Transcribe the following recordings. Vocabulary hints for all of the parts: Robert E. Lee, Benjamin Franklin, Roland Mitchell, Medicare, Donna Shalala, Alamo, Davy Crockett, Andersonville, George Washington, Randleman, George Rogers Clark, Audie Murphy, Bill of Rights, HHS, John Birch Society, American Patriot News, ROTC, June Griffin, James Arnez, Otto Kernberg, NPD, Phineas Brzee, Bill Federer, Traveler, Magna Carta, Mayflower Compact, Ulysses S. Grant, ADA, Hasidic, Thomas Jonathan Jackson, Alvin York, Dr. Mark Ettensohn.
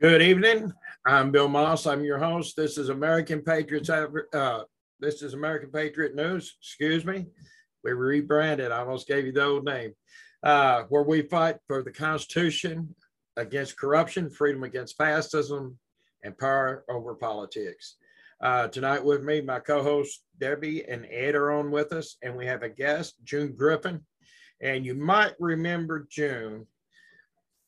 Good evening. I'm Bill Moss. I'm your host. This is American Patriot News. Excuse me. We rebranded. I almost gave you the old name. Where we fight for the Constitution against corruption, freedom against fascism, and power over politics. Tonight with me, my co-hosts Debbie and Ed are on with us, and we have a guest, June Griffin. And you might remember June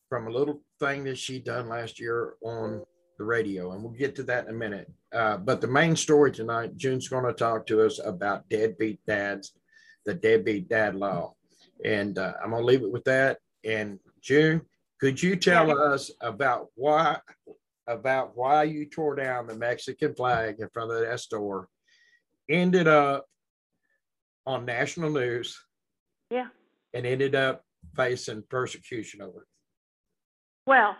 from a little thing that she done last year on the radio, and we'll get to that in a minute. But the main story tonight, June's going to talk to us about deadbeat dads, the deadbeat dad law. And I'm going to leave it with that. And June, could you tell us about why you tore down the Mexican flag in front of that store, ended up on national news, and ended up facing persecution over it? Well,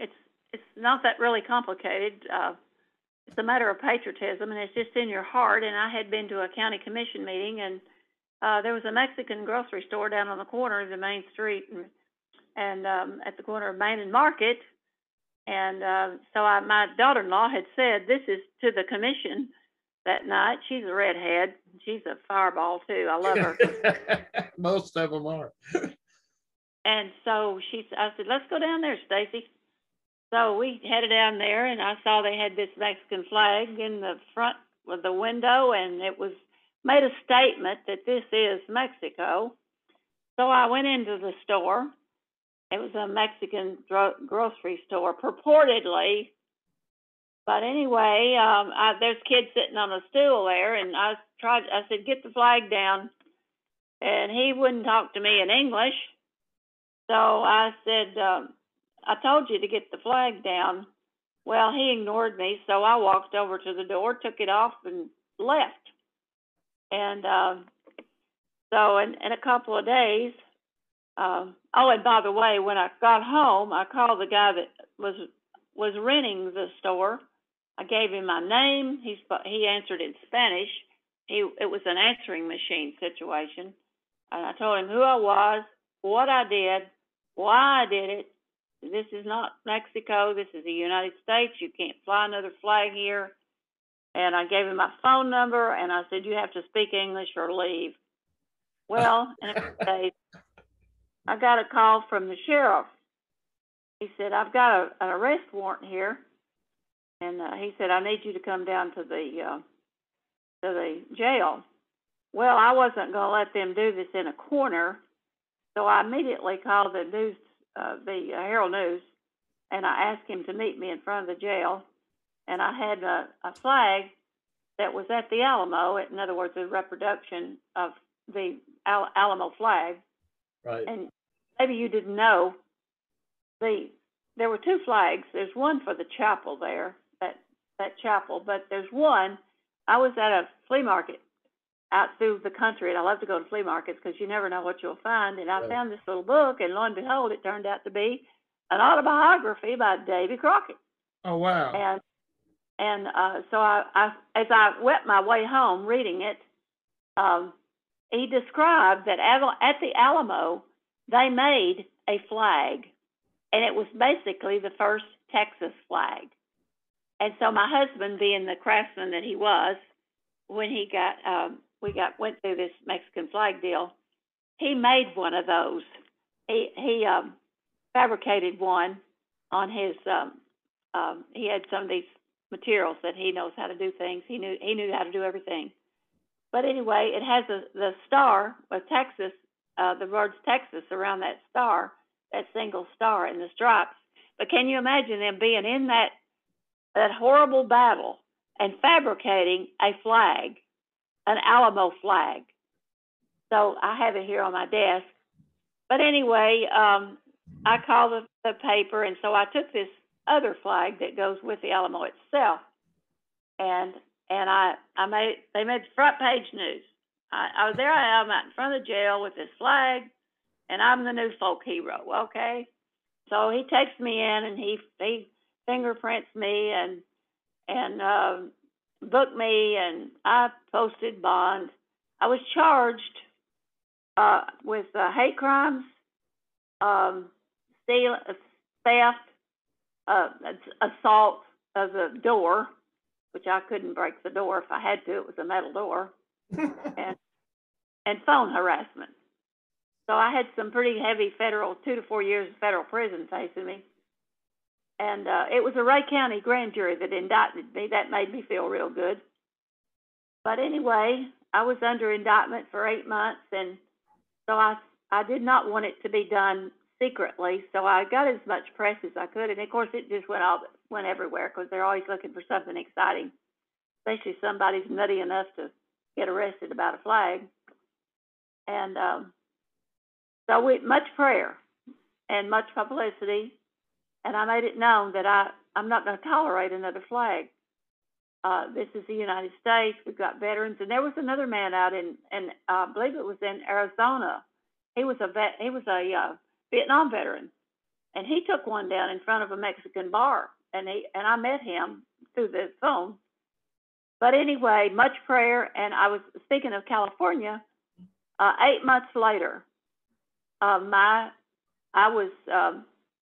it's not that really complicated. It's a matter of patriotism, and it's just in your heart. And I had been to a county commission meeting, and there was a Mexican grocery store down on the corner of the main street, and at the corner of Main and Market. And so my daughter-in-law had said, this is to the commission that night. She's a redhead. She's a fireball, too. I love her. Most of them are. And so I said, let's go down there, Stacy. So we headed down there, and I saw they had this Mexican flag in the front of the window, and it was made a statement that this is Mexico. So I went into the store. It was a Mexican grocery store, purportedly. But anyway, there's kids sitting on a stool there, and I said, get the flag down. And he wouldn't talk to me in English. So I said, I told you to get the flag down. Well, he ignored me, so I walked over to the door, took it off, and left. And so in a couple of days, and by the way, when I got home, I called the guy that was renting the store. I gave him my name. He answered in Spanish. It was an answering machine situation. And I told him who I was, what I did, why I did it. This is not Mexico. This is the United States. You can't fly another flag here. And I gave him my phone number, and I said, you have to speak English or leave. Well, in a few days, I got a call from the sheriff. He said, I've got an arrest warrant here. And he said, I need you to come down to the jail. Well, I wasn't going to let them do this in a corner. So I immediately called the Herald News, and I asked him to meet me in front of the jail. And I had a flag that was at the Alamo, in other words, a reproduction of the Alamo flag. Right. And maybe you didn't know, there were two flags. There's one for the chapel there, that chapel, but there's one. I was at a flea market out through the country, and I love to go to flea markets because you never know what you'll find. And I found this little book, and lo and behold, it turned out to be an autobiography by Davy Crockett. Oh, wow. And so as I went my way home reading it, he described that at the Alamo, they made a flag, and it was basically the first Texas flag. And so my husband, being the craftsman that he was, when he went through this Mexican flag deal, he made one of those. He fabricated one on his. He had some of these materials that he knows how to do things. He knew how to do everything. But anyway, it has the star of Texas, the words Texas around that star, that single star and the stripes. But can you imagine them being in that horrible battle and fabricating a flag, an Alamo flag? So I have it here on my desk. But anyway, I called the paper, and so I took this other flag that goes with the Alamo itself, and they made front page news. I was there. I am out in front of the jail with this flag, and I'm the new folk hero. Okay, so he takes me in, and he fingerprints me and booked me, and I posted bond. I was charged with hate crimes, theft, assault of the door, which I couldn't break the door if I had to, it was a metal door, and phone harassment. So I had some pretty heavy federal, 2 to 4 years of federal prison facing me. And it was a Ray County grand jury that indicted me. That made me feel real good. But anyway, I was under indictment for 8 months, and so I did not want it to be done secretly, so I got as much press as I could, and of course it just went everywhere because they're always looking for something exciting, especially if somebody's nutty enough to get arrested about a flag. And so much prayer and much publicity, and I made it known that I'm not going to tolerate another flag. This is the United States. We've got veterans. And there was another man out in I believe it was in Arizona. He was a vet. He was a Vietnam veteran, and he took one down in front of a Mexican bar. And I met him through the phone. But anyway, much prayer. And I was speaking of California. 8 months later, I was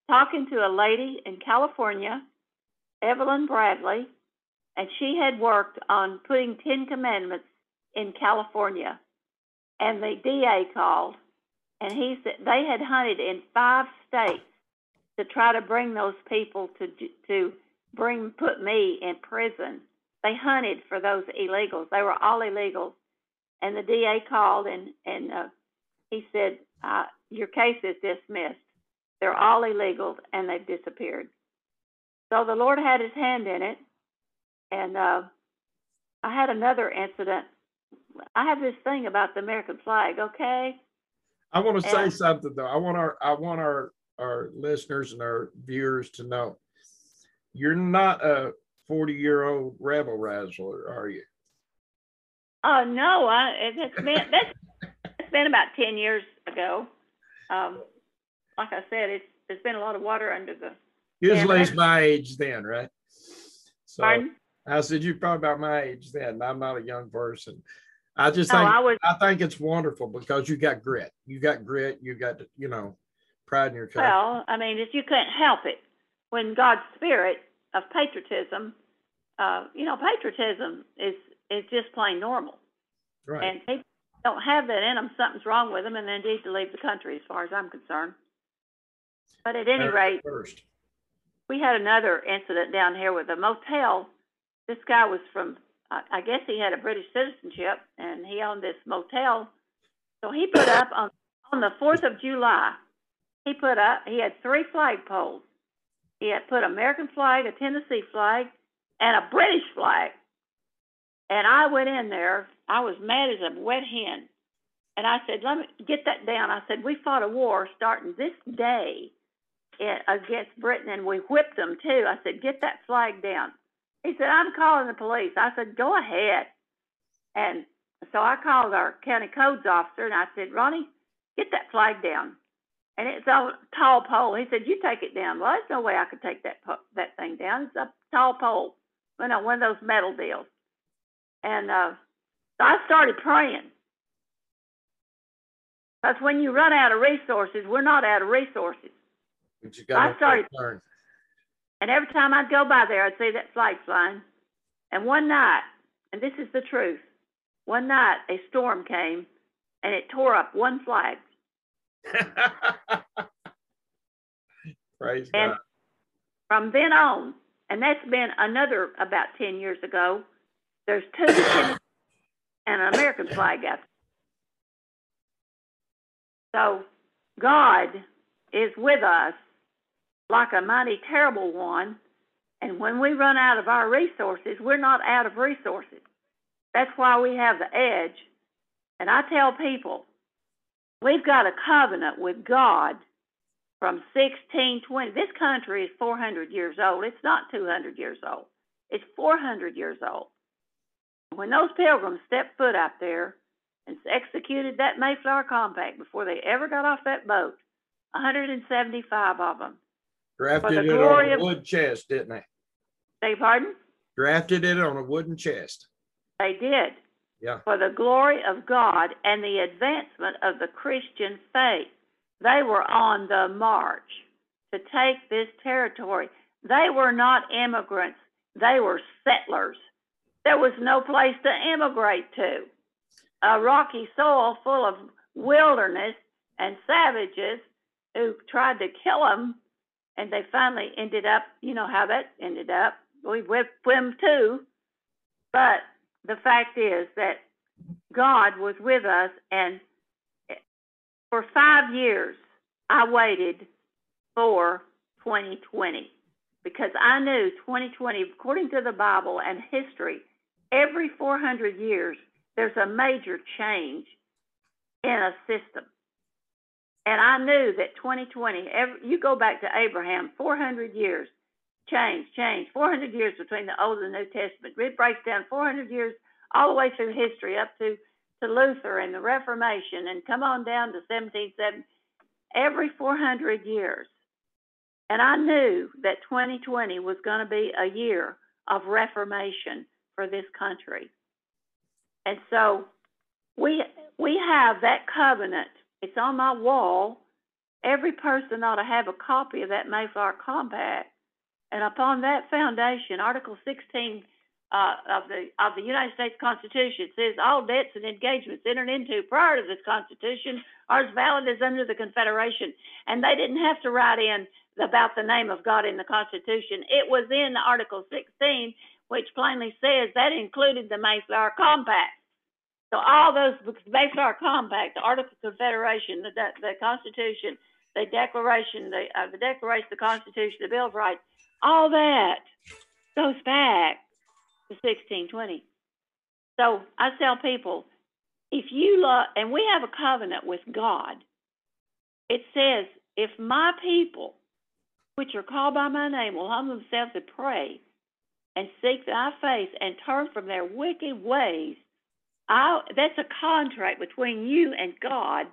talking to a lady in California, Evelyn Bradley. And she had worked on putting 10 commandments in California. And the DA called, and he said they had hunted in 5 states to try to bring those people put me in prison. They hunted for those illegals. They were all illegals. And the DA called, and he said, your case is dismissed. They're all illegals, and they've disappeared. So the Lord had his hand in it. And I had another incident. I have this thing about the American flag, okay? I want to say something though. I want our listeners and our viewers to know you're not a 40-year-old rabble razzler, are you? Oh no, it's been about 10 years ago. Like I said, there's been a lot of water under the. You was at least my age then, right? So. Pardon? I said, you're probably about my age then. I'm not a young person. I just think, I think it's wonderful because you got grit. You got grit. You got, pride in your country. Well, I mean, if you couldn't help it. When God's spirit of patriotism, patriotism is just plain normal. Right. And people don't have that in them. Something's wrong with them, and they need to leave the country as far as I'm concerned. But at any rate, we had another incident down here with a motel. This guy was from, I guess he had a British citizenship, and he owned this motel. So he put up on the 4th of July, he had 3 flagpoles. He had put an American flag, a Tennessee flag, and a British flag. And I went in there. I was mad as a wet hen. And I said, let me get that down. I said, we fought a war starting this day against Britain, and we whipped them too. I said, get that flag down. He said, I'm calling the police. I said, go ahead. And so I called our county codes officer, and I said, Ronnie, get that flag down. And it's a tall pole. He said, you take it down. Well, there's no way I could take that thing down. It's a tall pole, one of those metal deals. And so I started praying. Because when you run out of resources, we're not out of resources. But you got to learn. And every time I'd go by there, I'd see that flag flying. And one night, and this is the truth, one night a storm came, and it tore up one flag. Praise God. From then on, and that's been another about 10 years ago, there's 2 and an American flag up. So God is with us. Like a mighty terrible one, and when we run out of our resources, we're not out of resources. That's why we have the edge. And I tell people, we've got a covenant with God from 1620. This country is 400 years old. It's not 200 years old. It's 400 years old. When those pilgrims stepped foot out there and executed that Mayflower Compact before they ever got off that boat, 175 of them. Drafted it on a wooden chest, didn't they? Beg your pardon? Drafted it on a wooden chest. They did. Yeah. For the glory of God and the advancement of the Christian faith. They were on the march to take this territory. They were not immigrants. They were settlers. There was no place to immigrate to. A rocky soil full of wilderness and savages who tried to kill them, and they finally ended up, you know how that ended up. We whipped them too. But the fact is that God was with us, and for 5 years, I waited for 2020 because I knew 2020, according to the Bible and history, every 400 years, there's a major change in a system. And I knew that 2020, you go back to Abraham, 400 years, change, 400 years between the Old and New Testament. It breaks down 400 years all the way through history up to Luther and the Reformation and come on down to 1770, every 400 years. And I knew that 2020 was going to be a year of reformation for this country. And so we have that covenant. It's on my wall. Every person ought to have a copy of that Mayflower Compact. And upon that foundation, Article 16 of the United States Constitution says all debts and engagements entered into prior to this Constitution are as valid as under the Confederation. And they didn't have to write in about the name of God in the Constitution. It was in Article 16, which plainly says that included the Mayflower Compact. So all those, Mayflower Compact, the Article of Confederation, the Constitution, the Declaration, the Declaration, the Constitution, the Bill of Rights, all that goes back to 1620. So I tell people, if you love, and we have a covenant with God, it says, if my people, which are called by my name, will humble themselves and pray and seek thy face and turn from their wicked ways, that's a contract between you and God.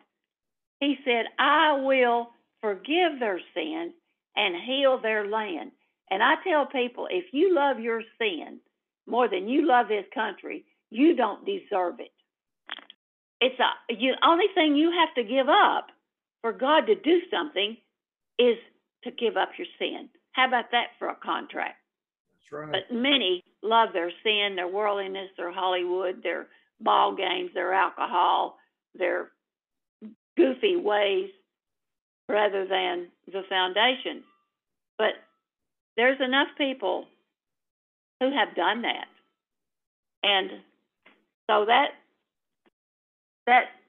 He said, I will forgive their sins and heal their land. And I tell people, if you love your sin more than you love this country, you don't deserve it. It's the only thing you have to give up for God to do something is to give up your sin. How about that for a contract? That's right. But many love their sin, their worldliness, their Hollywood, their ball games, their alcohol, their goofy ways, rather than the foundation. But there's enough people who have done that. And so that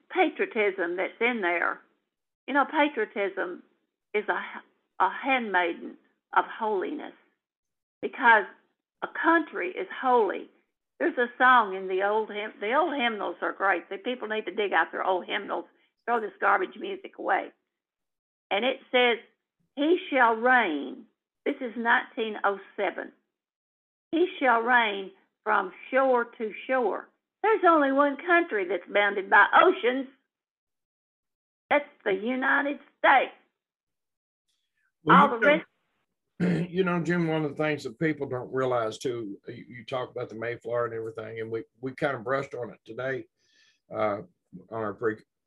patriotism that's in there, you know, patriotism is a handmaiden of holiness, because a country is holy. There's a song in the old hymnals are great. So people need to dig out their old hymnals, throw this garbage music away. And it says, he shall reign. This is 1907. He shall reign from shore to shore. There's only one country that's bounded by oceans. That's the United States. Well, all the rest. You know, Jim, one of the things that people don't realize too, you talk about the Mayflower and everything, and we kind of brushed on it today on our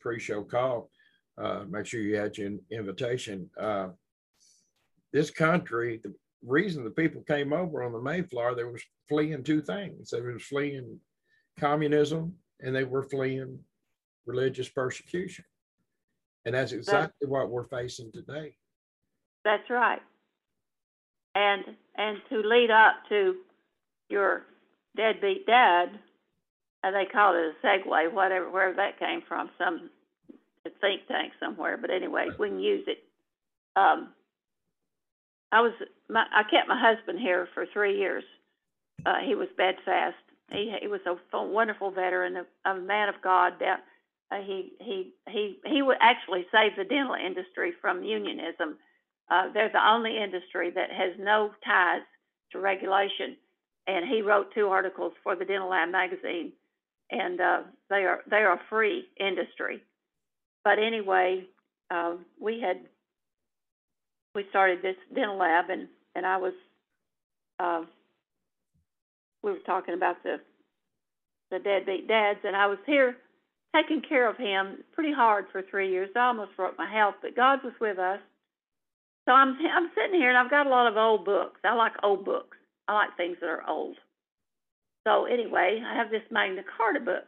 pre-show call. Make sure you had your invitation. This country, the reason the people came over on the Mayflower, they were fleeing two things. They were fleeing communism, and they were fleeing religious persecution. And that's exactly what we're facing today. That's right. And to lead up to your deadbeat dad, and they called it a segue, whatever, wherever that came from, some think tank somewhere. But anyway, we can use it. I kept my husband here for 3 years. He was bedfast. He was a wonderful veteran, a man of God. He would actually save the dental industry from unionism. They're the only industry that has no ties to regulation. And he wrote 2 articles for the Dental Lab magazine, and they are a free industry. But anyway, we started this dental lab, and I was we were talking about the deadbeat dads, and I was here taking care of him pretty hard for 3 years. I almost broke my health, but God was with us. So I'm sitting here, and I've got a lot of old books. I like old books. I like things that are old. So anyway, I have this Magna Carta book,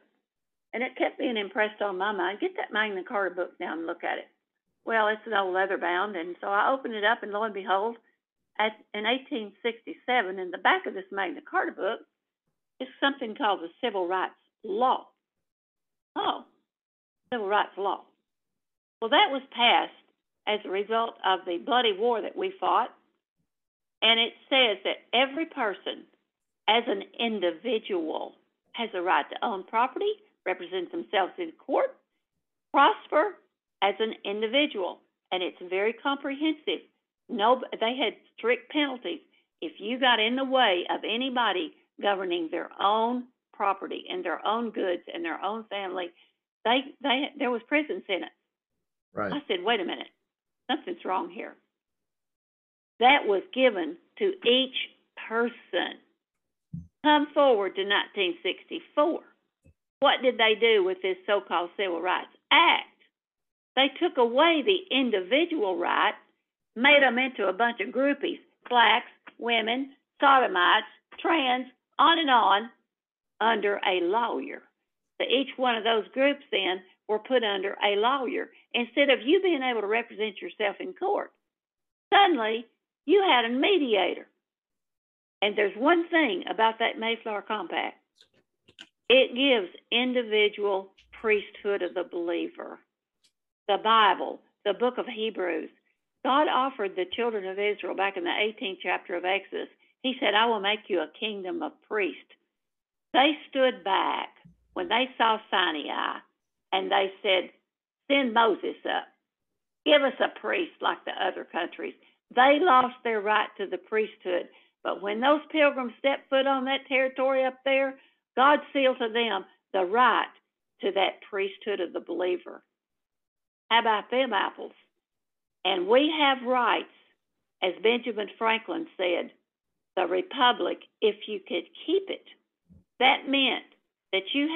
and it kept being impressed on my mind. Get that Magna Carta book down and look at it. Well, it's an old leather bound, and so I opened it up, and lo and behold, in 1867, in the back of this Magna Carta book, is something called the Civil Rights Law. Oh, Civil Rights Law. Well, that was passed as a result of the bloody war that we fought, and it says that every person, as an individual, has a right to own property, represent themselves in court, prosper as an individual, and it's very comprehensive. No, they had strict penalties if you got in the way of anybody governing their own property and their own goods and their own family. They there was prison sentence. Right. I said, wait a minute, something's wrong here. That was given to each person. Come forward to 1964. What did they do with this so-called Civil Rights Act? They took away the individual right, made them into a bunch of groupies, blacks, women, sodomites, trans, on and on, under a lawyer. So each one of those groups then were put under a lawyer. Instead of you being able to represent yourself in court, suddenly you had a mediator. And there's one thing about that Mayflower Compact. It gives individual priesthood of the believer. The Bible, the book of Hebrews. God offered the children of Israel back in the 18th chapter of Exodus. He said, I will make you a kingdom of priests. They stood back when they saw Sinai, and they said, send Moses up. Give us a priest like the other countries. They lost their right to the priesthood. But when those pilgrims stepped foot on that territory up there, God sealed to them the right to that priesthood of the believer. How about them apples? And we have rights, as Benjamin Franklin said, the republic, if you could keep it. That meant that you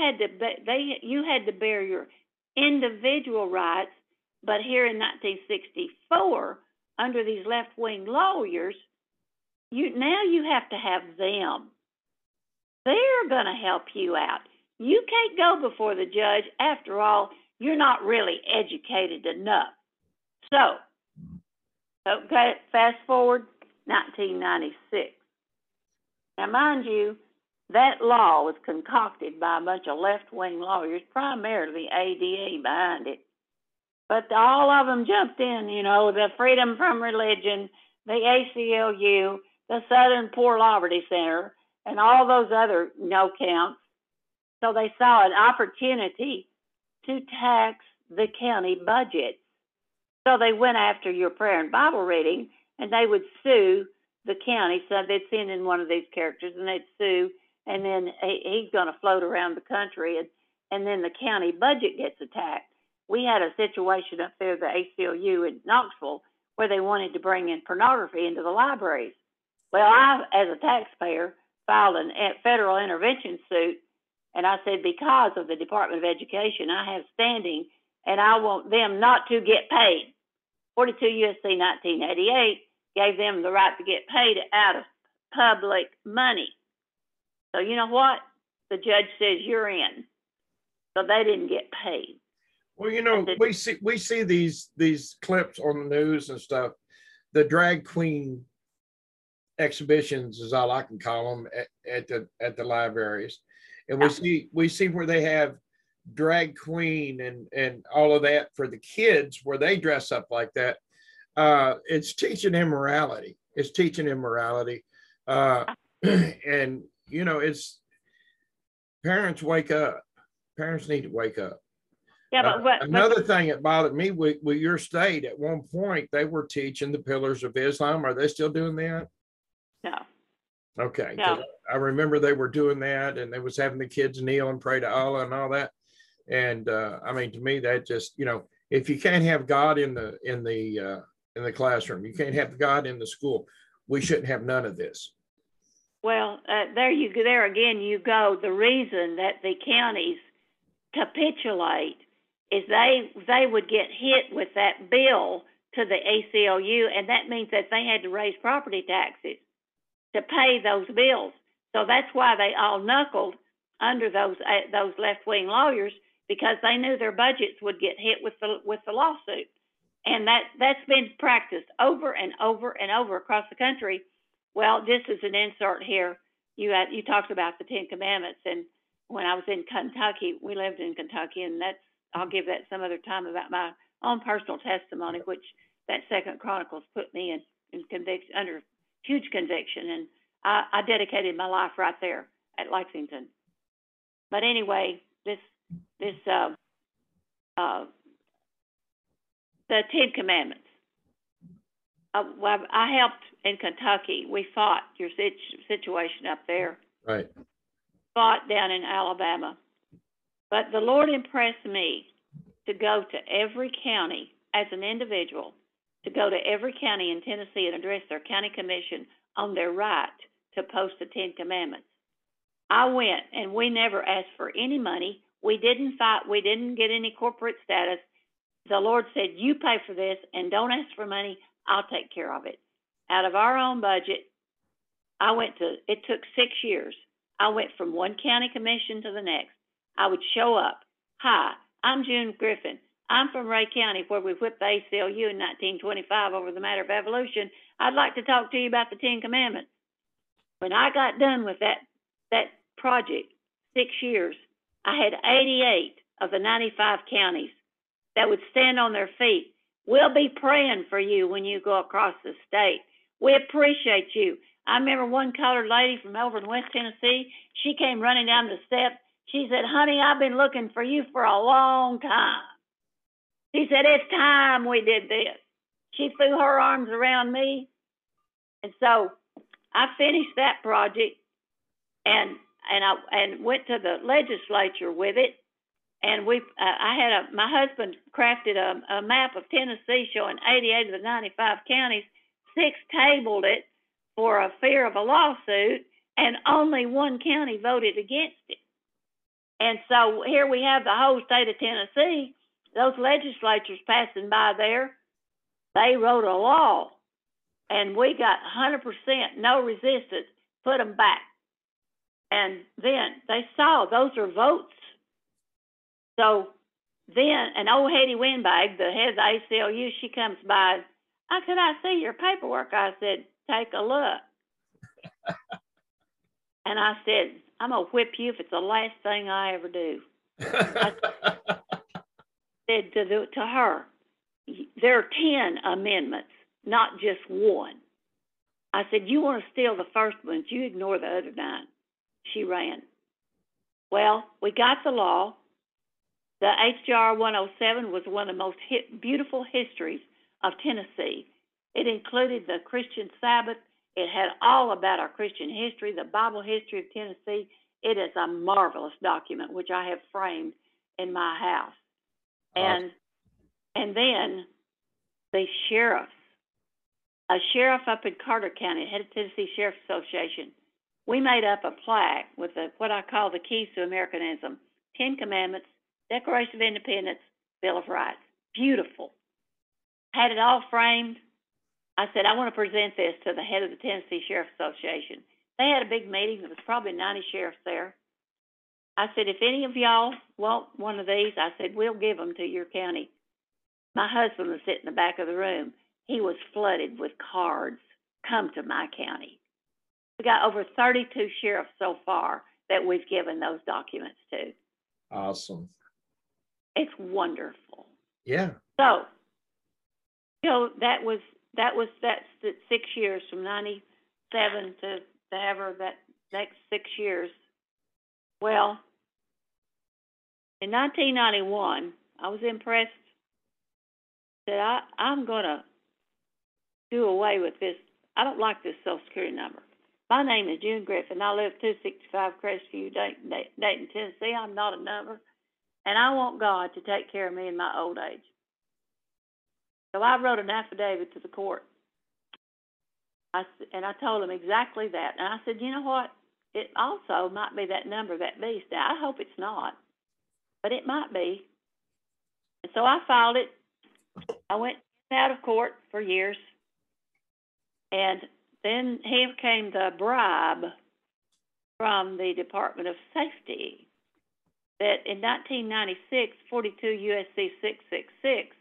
had to bear your individual rights, but here in 1964, under these left-wing lawyers, now you have to have them. They're going to help you out. You can't go before the judge. After all, you're not really educated enough. So, okay, fast forward, 1996. Now, mind you, that law was concocted by a bunch of left-wing lawyers, primarily ADA behind it. But all of them jumped in, the Freedom from Religion, the ACLU, the Southern Poor Liberty Center, and all those other no counts. So they saw an opportunity to tax the county budget. So they went after your prayer and Bible reading, and they would sue the county. So they'd send in one of these characters, and they'd sue, and then he's going to float around the country, and then the county budget gets attacked. We had a situation up there, the ACLU in Knoxville, where they wanted to bring in pornography into the libraries. Well, I, as a taxpayer, filed a federal intervention suit, and I said, because of the Department of Education, I have standing, and I want them not to get paid. 42 U.S.C. 1988 gave them the right to get paid out of public money. So you know what? The judge says you're in. So they didn't get paid. Well, we see these clips on the news and stuff. The drag queen exhibitions is all I can call them at the libraries, and we see where they have drag queen and all of that for the kids, where they dress up like that. It's teaching immorality. It's teaching immorality. And, it's parents wake up. Parents need to wake up. Yeah, but another thing that bothered me with your state, at one point, they were teaching the pillars of Islam. Are they still doing that? No. Okay. No. I remember they were doing that, and they was having the kids kneel and pray to Allah and all that. And I mean, to me, that just, if you can't have God in the classroom, you can't have God in the school, we shouldn't have none of this. Well, there again you go. The reason that the counties capitulate is they would get hit with that bill to the ACLU, and that means that they had to raise property taxes to pay those bills. So that's why they all knuckled under those left-wing lawyers, because they knew their budgets would get hit with the lawsuit. And that's been practiced over and over and over across the country. Well, this is an insert here. You talked about the Ten Commandments, and when I was in Kentucky, we lived in Kentucky, and I'll give that some other time about my own personal testimony, which that Second Chronicles put me in conviction, under huge conviction, and I dedicated my life right there at Lexington. But anyway, the Ten Commandments. Well, I helped in Kentucky. We fought your situation up there. Right. Fought down in Alabama. But the Lord impressed me to go to every county as an individual, to go to every county in Tennessee and address their county commission on their right to post the Ten Commandments. I went, and we never asked for any money. We didn't fight. We didn't get any corporate status. The Lord said, you pay for this and don't ask for money. I'll take care of it. Out of our own budget, it took 6 years. I went from one county commission to the next. I would show up. Hi, I'm June Griffin. I'm from Rhea County, where we whipped the ACLU in 1925 over the matter of evolution. I'd like to talk to you about the Ten Commandments. When I got done with that project, 6 years, I had 88 of the 95 counties that would stand on their feet. We'll be praying for you when you go across the state. We appreciate you. I remember one colored lady from over in West Tennessee. She came running down the steps. She said, honey, I've been looking for you for a long time. She said, it's time we did this. She threw her arms around me. And so I finished that project and I went to the legislature with it. And my husband crafted a map of Tennessee showing 88 of the 95 counties, 6 tabled it for a fear of a lawsuit, and only one county voted against it. And so here we have the whole state of Tennessee, those legislatures passing by there, they wrote a law, and we got 100%, no resistance, put them back. And then they saw those are votes. So then an old Hetty Winbag, the head of the ACLU, she comes by. Could I see your paperwork? I said, take a look. And I said, I'm going to whip you if it's the last thing I ever do. I said to her, there are 10 amendments, not just one. I said, you want to steal the first one, you ignore the other 9. She ran. Well, we got the law. The H.R. 107 was one of the most beautiful histories of Tennessee. It included the Christian Sabbath. It had all about our Christian history, the Bible history of Tennessee. It is a marvelous document, which I have framed in my house. Awesome. And then the sheriffs, a sheriff up in Carter County, head of Tennessee Sheriff's Association, we made up a plaque with what I call the keys to Americanism, Ten Commandments, Declaration of Independence, Bill of Rights. Beautiful. Had it all framed. I said, I want to present this to the head of the Tennessee Sheriff's Association. They had a big meeting. There was probably 90 sheriffs there. I said, if any of y'all want one of these, I said, we'll give them to your county. My husband was sitting in the back of the room. He was flooded with cards. Come to my county. We got over 32 sheriffs so far that we've given those documents to. Awesome. It's wonderful. Yeah. So, that's the 6 years from 97 to however that next 6 years. Well, in 1991, I was impressed that I'm going to do away with this. I don't like this Social Security number. My name is June Griffin. I live 265 Crestview, Dayton, Tennessee. I'm not a number. And I want God to take care of me in my old age. So I wrote an affidavit to the court. And I told him exactly that. And I said, you know what? It also might be that number, that beast. Now, I hope it's not. But it might be. And so I filed it. I went out of court for years. And then here came the bribe from the Department of Safety that in 1996, 42 U.S.C. 666,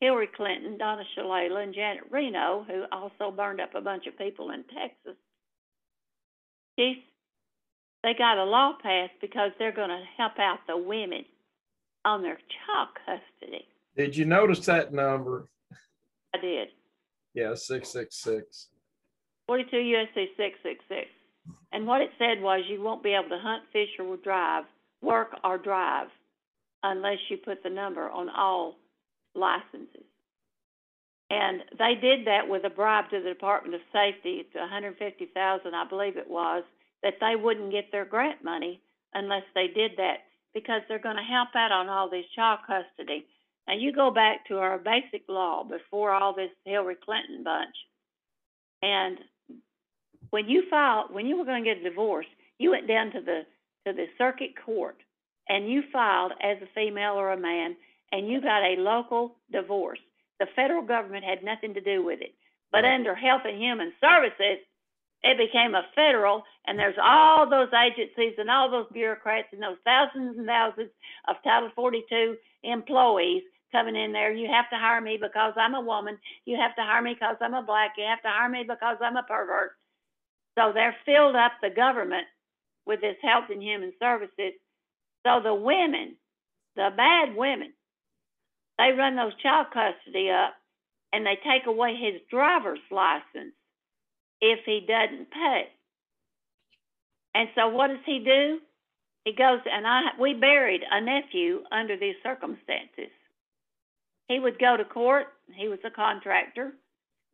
Hillary Clinton, Donna Shalala, and Janet Reno, who also burned up a bunch of people in Texas, they got a law passed because they're going to help out the women on their child custody. Did you notice that number? I did. Yeah, 666. 42 U.S.C. 666. And what it said was you won't be able to hunt, fish, or drive, work, or drive unless you put the number on all licenses. And they did that with a bribe to the Department of Safety to $150,000, I believe it was, that they wouldn't get their grant money unless they did that because they're going to help out on all this child custody. Now, you go back to our basic law before all this Hillary Clinton bunch, and when you were going to get a divorce, you went down to the circuit court and you filed as a female or a man, and you got a local divorce. The federal government had nothing to do with it. But under Health and Human Services, it became a federal, and there's all those agencies and all those bureaucrats and those thousands and thousands of Title 42 employees coming in there. You have to hire me because I'm a woman. You have to hire me because I'm a black. You have to hire me because I'm a pervert. So they're filled up the government with this Health and Human Services. So the women, the bad women, they run those child custody up, and they take away his driver's license if he doesn't pay. And so what does he do? He goes, and we buried a nephew under these circumstances. He would go to court. He was a contractor,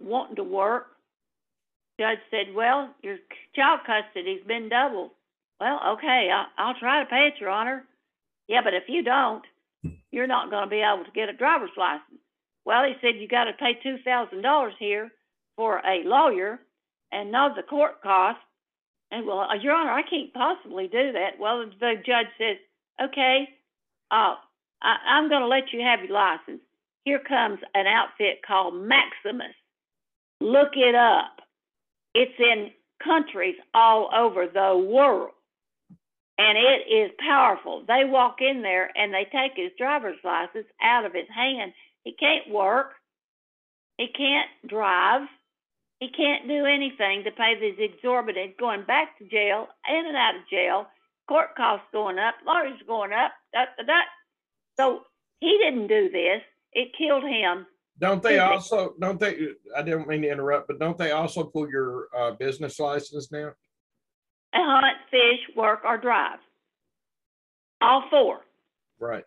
wanting to work. Judge said, well, your child custody's been doubled. Well, okay, I'll try to pay it, Your Honor. Yeah, but if you don't, you're not going to be able to get a driver's license. Well, he said, you got to pay $2,000 here for a lawyer and know the court cost. And, well, Your Honor, I can't possibly do that. Well, the judge says, okay, I'm going to let you have your license. Here comes an outfit called Maximus. Look it up. It's in countries all over the world. And it is powerful. They walk in there and they take his driver's license out of his hand. He can't work. He can't drive. He can't do anything to pay these exorbitant, going back to jail, in and out of jail, court costs going up, lawyers going up, So he didn't do this. It killed him. I didn't mean to interrupt, but don't they also pull your business license now? Hunt, fish, work, or drive. All four. Right.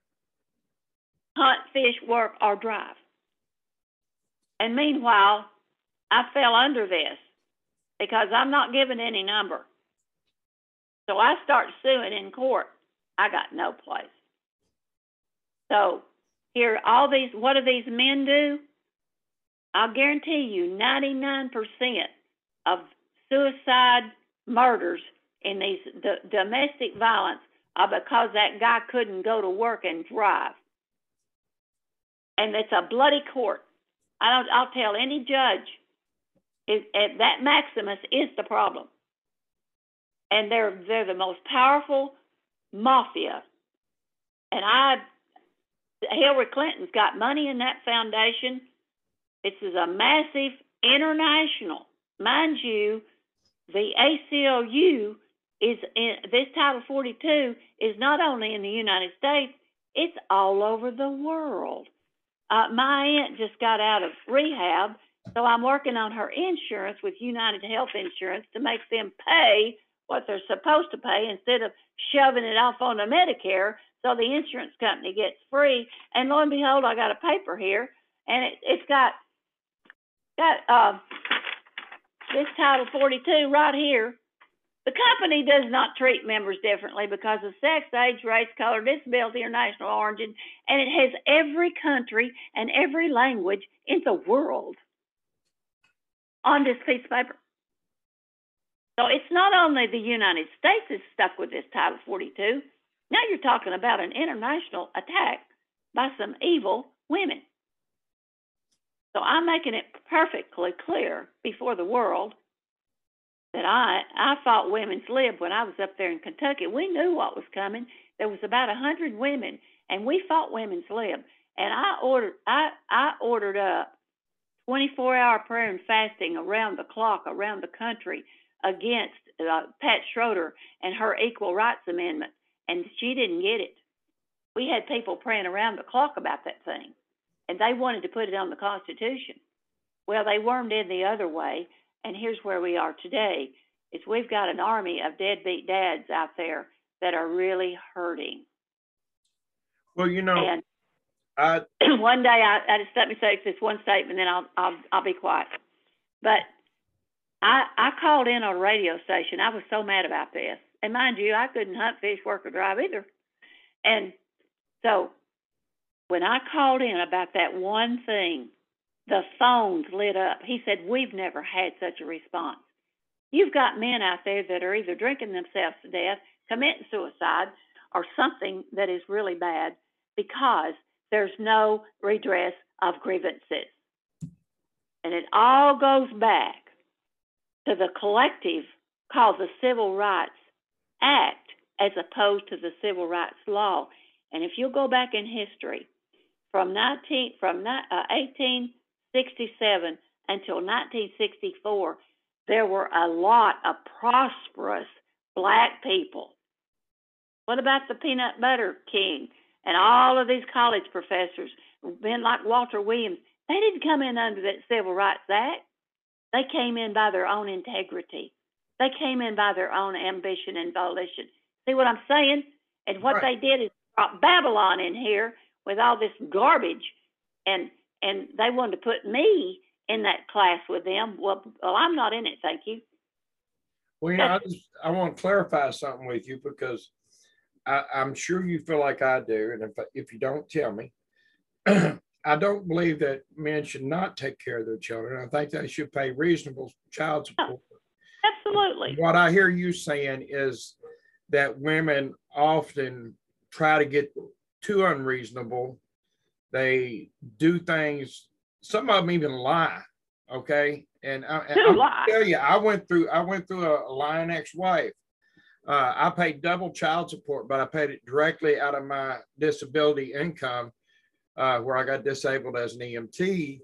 Hunt, fish, work, or drive. And meanwhile, I fell under this because I'm not given any number. So I start suing in court. I got no place. So here, what do these men do? I'll guarantee you 99% of suicide murders in these domestic violence are because that guy couldn't go to work and drive. And it's a bloody court. I'll tell any judge if that Maximus is the problem. And they're the most powerful mafia. And Hillary Clinton's got money in that foundation. This is a massive international, mind you. The ACLU is in this Title 42 is not only in the United States, it's all over the world. My aunt just got out of rehab, so I'm working on her insurance with United Health Insurance to make them pay what they're supposed to pay instead of shoving it off onto Medicare so the insurance company gets free. And lo and behold, I got a paper here, and it's got this Title 42 right here. The company does not treat members differently because of sex, age, race, color, disability, or national origin, and it has every country and every language in the world on this piece of paper. So it's not only the United States is stuck with this Title 42. Now you're talking about an international attack by some evil women. So I'm making it perfectly clear before the world that I fought women's lib when I was up there in Kentucky. We knew what was coming. There was about 100 women, and we fought women's lib. And I ordered up 24-hour prayer and fasting around the clock, around the country, against Pat Schroeder and her Equal Rights Amendment, and she didn't get it. We had people praying around the clock about that thing, and they wanted to put it on the Constitution. Well, they wormed in the other way, and here's where we are today, is we've got an army of deadbeat dads out there that are really hurting. Well, you know, and one day, I just let me say this one statement, then I'll be quiet. But I called in on a radio station. I was so mad about this. And mind you, I couldn't hunt, fish, work, or drive either. And so when I called in about that one thing, the phones lit up. He said, we've never had such a response. You've got men out there that are either drinking themselves to death, committing suicide, or something that is really bad because there's no redress of grievances. And it all goes back to the collective called the Civil Rights Act as opposed to the Civil Rights Law. And if you'll go back in history, from 1867 until 1964, there were a lot of prosperous black people. What about the peanut butter king? And all of these college professors, men like Walter Williams, they didn't come in under that Civil Rights Act. They came in by their own integrity. They came in by their own ambition and volition. See what I'm saying? And what right. They did is brought Babylon in here with all this garbage, and they wanted to put me in that class with them. Well, I'm not in it, thank you. Well, you know, I want to clarify something with you because I'm sure you feel like I do, and if you don't, tell me. I don't believe that men should not take care of their children. I think they should pay reasonable child support. Oh, absolutely. What I hear you saying is that women often try to get too unreasonable. They do things, some of them even lie, okay? And I tell you, I went through a lying ex-wife. I paid double child support, but I paid it directly out of my disability income, where I got disabled as an EMT.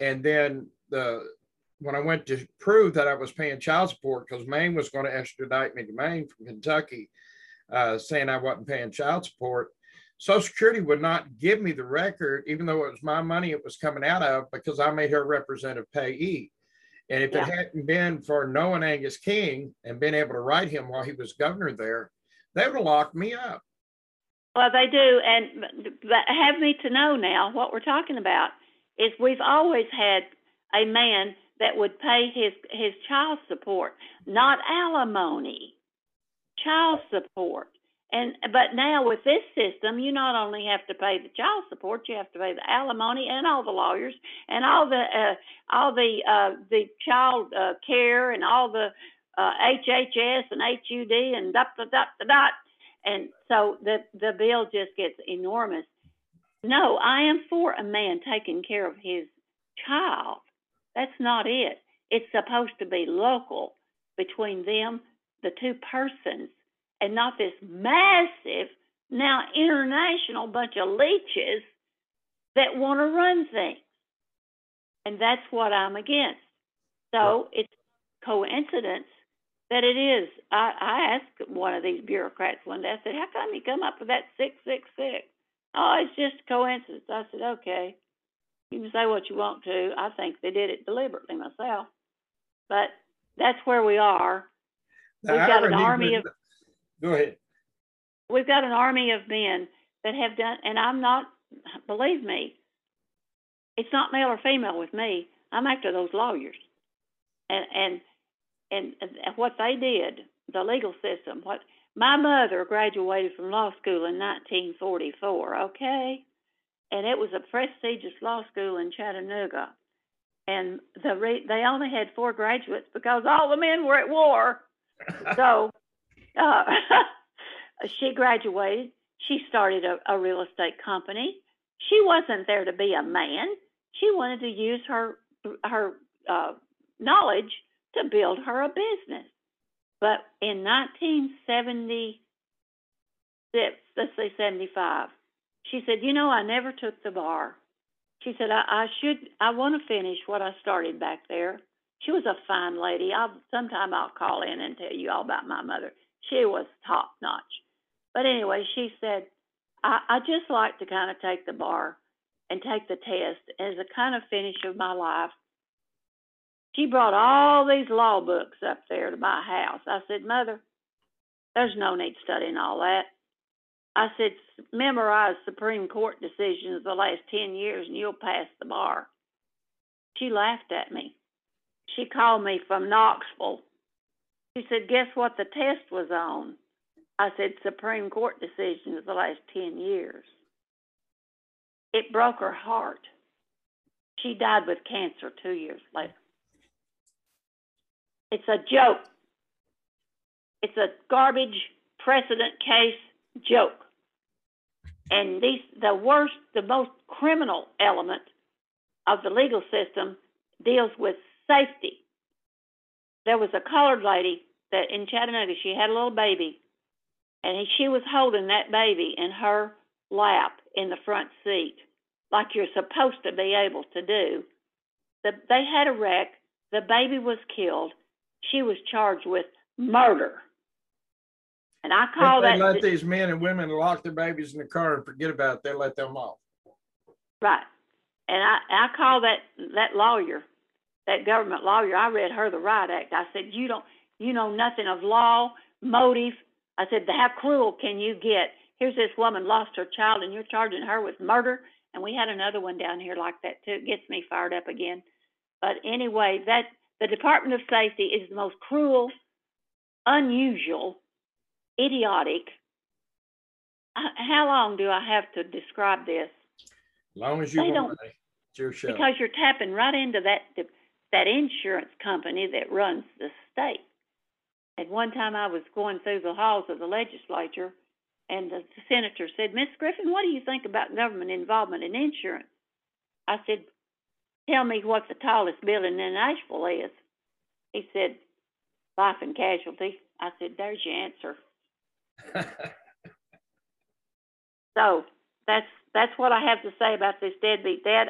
And then when I went to prove that I was paying child support, because Maine was going to extradite me to Maine from Kentucky, saying I wasn't paying child support, Social Security would not give me the record, even though it was my money it was coming out of, because I made her representative payee. And if it hadn't been for knowing Angus King and being able to write him while he was governor there, they would have locked me up. Well, they do. And have me to know now what we're talking about is we've always had a man that would pay his child support, not alimony, child support. But now with this system, you not only have to pay the child support, you have to pay the alimony and all the lawyers and all the child care and all the HHS and HUD and dot. And so the bill just gets enormous. No, I am for a man taking care of his child. That's not it. It's supposed to be local between them, the two persons, and not this massive, now international bunch of leeches that want to run things. And that's what I'm against. So it's coincidence that it is. I asked one of these bureaucrats one day, I said, how come you come up with that 666? Oh, it's just coincidence. I said, okay, you can say what you want to. I think they did it deliberately myself. But that's where we are. Now, we've got an army of... Go ahead. We've got an army of men that have done, and I'm not, believe me, it's not male or female with me. I'm after those lawyers. And what they did, the legal system, what my mother graduated from law school in 1944, okay? And it was a prestigious law school in Chattanooga. And they only had 4 graduates because all the men were at war. So... she graduated. She started a real estate company. She wasn't there to be a man. She wanted to use her knowledge to build her a business. But in 1976, let's say 75, she said, you know, I never took the bar. She said, I want to finish what I started back there. She was a fine lady. Sometime I'll call in and tell you all about my mother. She was top notch. But anyway, she said, I just like to kind of take the bar and take the test as a kind of finish of my life. She brought all these law books up there to my house. I said, Mother, there's no need studying all that. I said, memorize Supreme Court decisions the last 10 years and you'll pass the bar. She laughed at me. She called me from Knoxville. She said, guess what the test was on? I said, Supreme Court decisions the last 10 years. It broke her heart. She died with cancer 2 years later. It's a joke. It's a garbage precedent case joke. And the worst, the most criminal element of the legal system deals with safety. There was a colored lady that in Chattanooga, she had a little baby, and she was holding that baby in her lap in the front seat, like you're supposed to be able to do. They had a wreck. The baby was killed. She was charged with murder. And I call that... They let these men and women lock their babies in the car and forget about it. They let them off. Right. And I call that lawyer, that government lawyer, I read her the Riot Act. I said, you know nothing of law, motive. I said, how cruel can you get? Here's this woman lost her child and you're charging her with murder. And we had another one down here like that too. It gets me fired up again. But anyway, the Department of Safety is the most cruel, unusual, idiotic. How long do I have to describe this? Long as you want. It's your show. Because you're tapping right into that insurance company that runs the state. At one time, I was going through the halls of the legislature, and the senator said, Miss Griffin, what do you think about government involvement in insurance? I said, tell me what the tallest building in Nashville is. He said, Life and Casualty. I said, there's your answer. So that's what I have to say about this deadbeat dad.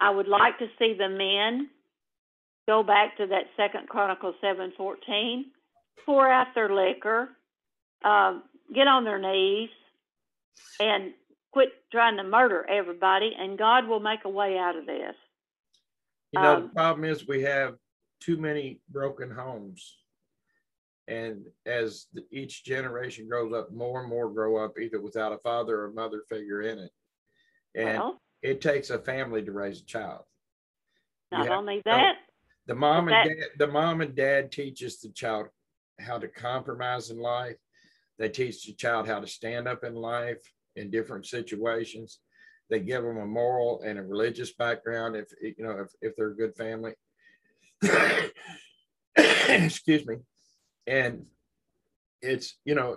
I would like to see the men go back to that 2 Chronicles 7:14, pour out their liquor, get on their knees, and quit trying to murder everybody, and God will make a way out of this. You know, the problem is we have too many broken homes. And as each generation grows up, more and more grow up either without a father or mother figure in it. And it takes a family to raise a child. Not only that, the mom and dad teaches the child how to compromise in life. They teach the child how to stand up in life in different situations. They give them a moral and a religious background if they're a good family. Excuse me. And it's, you know,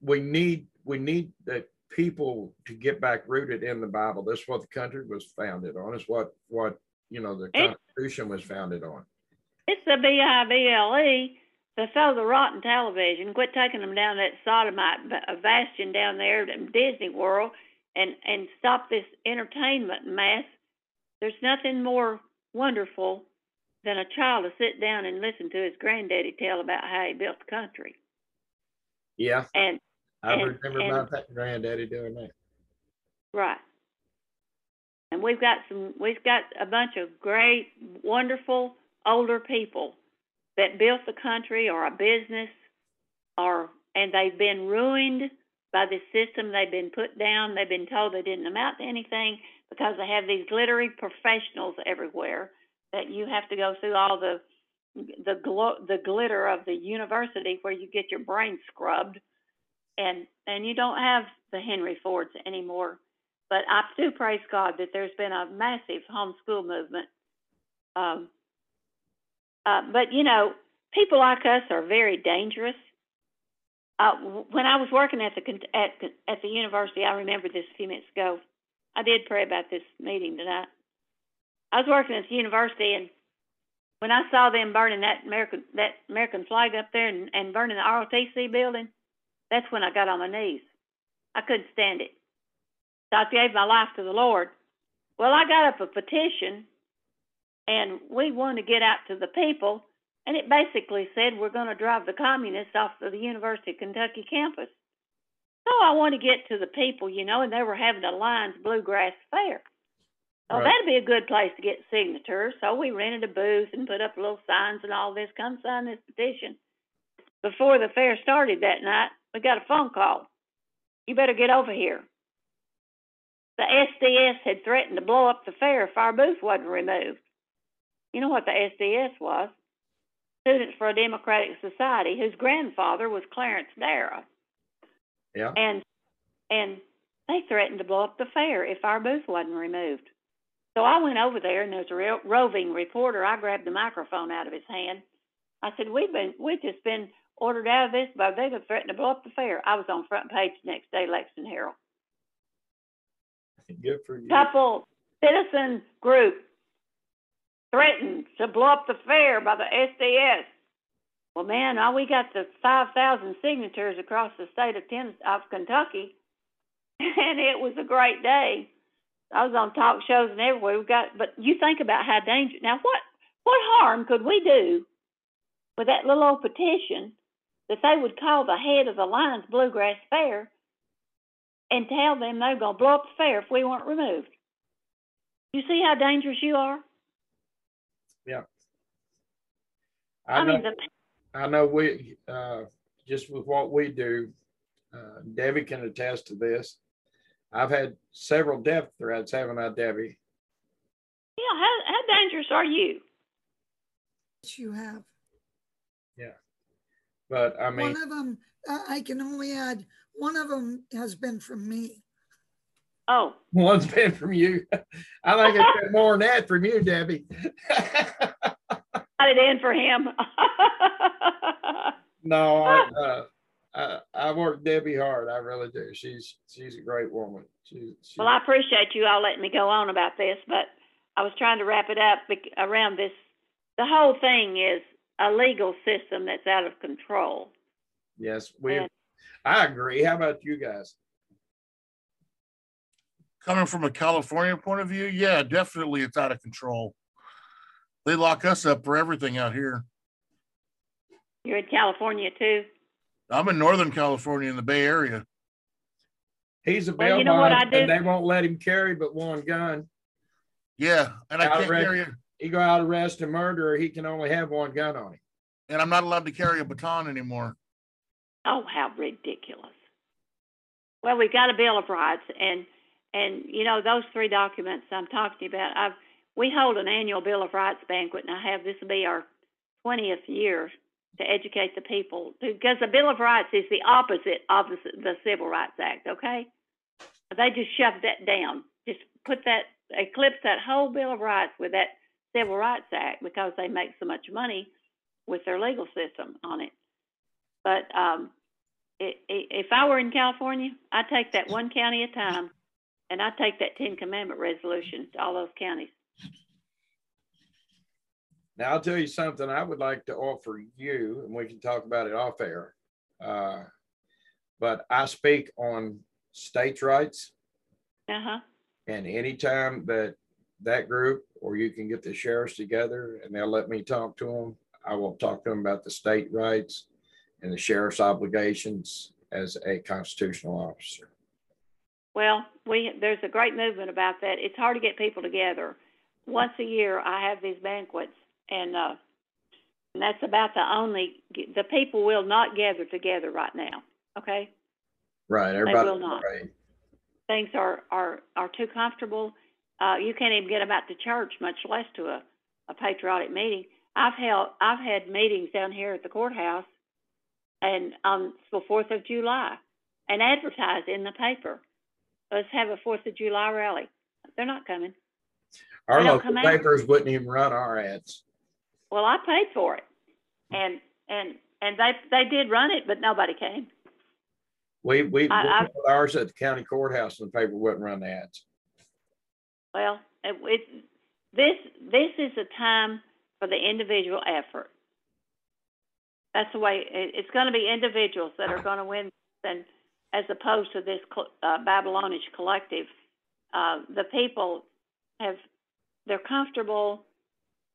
we need the people to get back rooted in the Bible. That's what the country was founded on. It's what you know, the Constitution was founded on. It's the Bible. To throw the rotten television, quit taking them down that sodomite bastion down there in Disney World, and stop this entertainment mess. There's nothing more wonderful than a child to sit down and listen to his granddaddy tell about how he built the country. Yeah, and I remember about that granddaddy doing that. Right, and we've got a bunch of great, wonderful older people that built the country or a business, and they've been ruined by this system. They've been put down. They've been told they didn't amount to anything because they have these glittery professionals everywhere that you have to go through all the glitter of the university where you get your brain scrubbed, and you don't have the Henry Fords anymore. But I do praise God that there's been a massive homeschool movement. But, you know, people like us are very dangerous. When I was working at the university, I remember this a few minutes ago, I did pray about this meeting tonight. I was working at the university, and when I saw them burning that American flag up there and burning the ROTC building, that's when I got on my knees. I couldn't stand it. So I gave my life to the Lord. Well, I got up a petition, and we wanted to get out to the people, and it basically said we're going to drive the communists off of the University of Kentucky campus. So I want to get to the people, you know, and they were having a Lions Bluegrass Fair. So that'd be a good place to get signatures. So we rented a booth and put up little signs and all this. Come sign this petition. Before the fair started that night, we got a phone call. You better get over here. The SDS had threatened to blow up the fair if our booth wasn't removed. You know what the SDS was? Students for a Democratic Society, whose grandfather was Clarence Darrow. Yeah. And they threatened to blow up the fair if our booth wasn't removed. So I went over there, and there's a roving reporter. I grabbed the microphone out of his hand. I said, we've just been ordered out of this, but they've threatened to blow up the fair. I was on front page the next day, Lexington Herald. Good for you. Couple citizen group threatened to blow up the fair by the SDS. Well, man, all we got the 5,000 signatures across the state of Kentucky, and it was a great day. I was on talk shows and everywhere. But you think about how dangerous. Now, what harm could we do with that little old petition that they would call the head of the Lions Bluegrass Fair and tell them they're going to blow up the fair if we weren't removed? You see how dangerous you are? Yeah. I know we, just with what we do, Debbie can attest to this. I've had several death threats, haven't I, Debbie? Yeah, how dangerous are you? You have. Yeah. But I mean. One of them, I can only add, one of them has been from me. Oh. One's been from you. I think it's been more than that from you, Debbie. Got it in for him. No, I work Debbie hard. I really do. She's a great woman. Well, I appreciate you all letting me go on about this, but I was trying to wrap it up around this. The whole thing is a legal system that's out of control. Yes, I agree. How about you guys? Coming from a California point of view, yeah, definitely it's out of control. They lock us up for everything out here. You're in California too? I'm in Northern California in the Bay Area. He's a bail bond, you know what I do? And they won't let him carry but one gun. Yeah, and I can't carry it. He go out, arrest a murderer, he can only have one gun on him. And I'm not allowed to carry a baton anymore. Oh, how ridiculous. Well, we've got a Bill of Rights, and you know, those three documents I'm talking about, we hold an annual Bill of Rights banquet, and this will be our 20th year to educate the people, because the Bill of Rights is the opposite of the Civil Rights Act, okay? They just shoved that down, just eclipse that whole Bill of Rights with that Civil Rights Act, because they make so much money with their legal system on it. But if I were in California, I'd take that one county at a time, and I'd take that 10 Commandment resolution to all those counties. Now, I'll tell you something I would like to offer you, and we can talk about it off air, but I speak on states' rights. Uh-huh. And anytime that group, or you can get the sheriffs together and they'll let me talk to them, I will talk to them about the state rights and the sheriff's obligations as a constitutional officer. Well, there's a great movement about that. It's hard to get people together. Once a year, I have these banquets, and that's about the people will not gather together right now, okay? Right, everybody. They will not. Right. Things are too comfortable. You can't even get them out to church, much less to a patriotic meeting. I've had meetings down here at the courthouse, and on the 4th of July, and advertised in the paper, let's have a 4th of July rally. They're not coming. Our local papers wouldn't even run our ads. Well, I paid for it, and they did run it, but nobody came. We put ours at the county courthouse, and the paper wouldn't run the ads. Well, this is a time for the individual effort. That's the way it's going to be. Individuals that are going to win, and as opposed to this Babylonish collective. The people they're comfortable.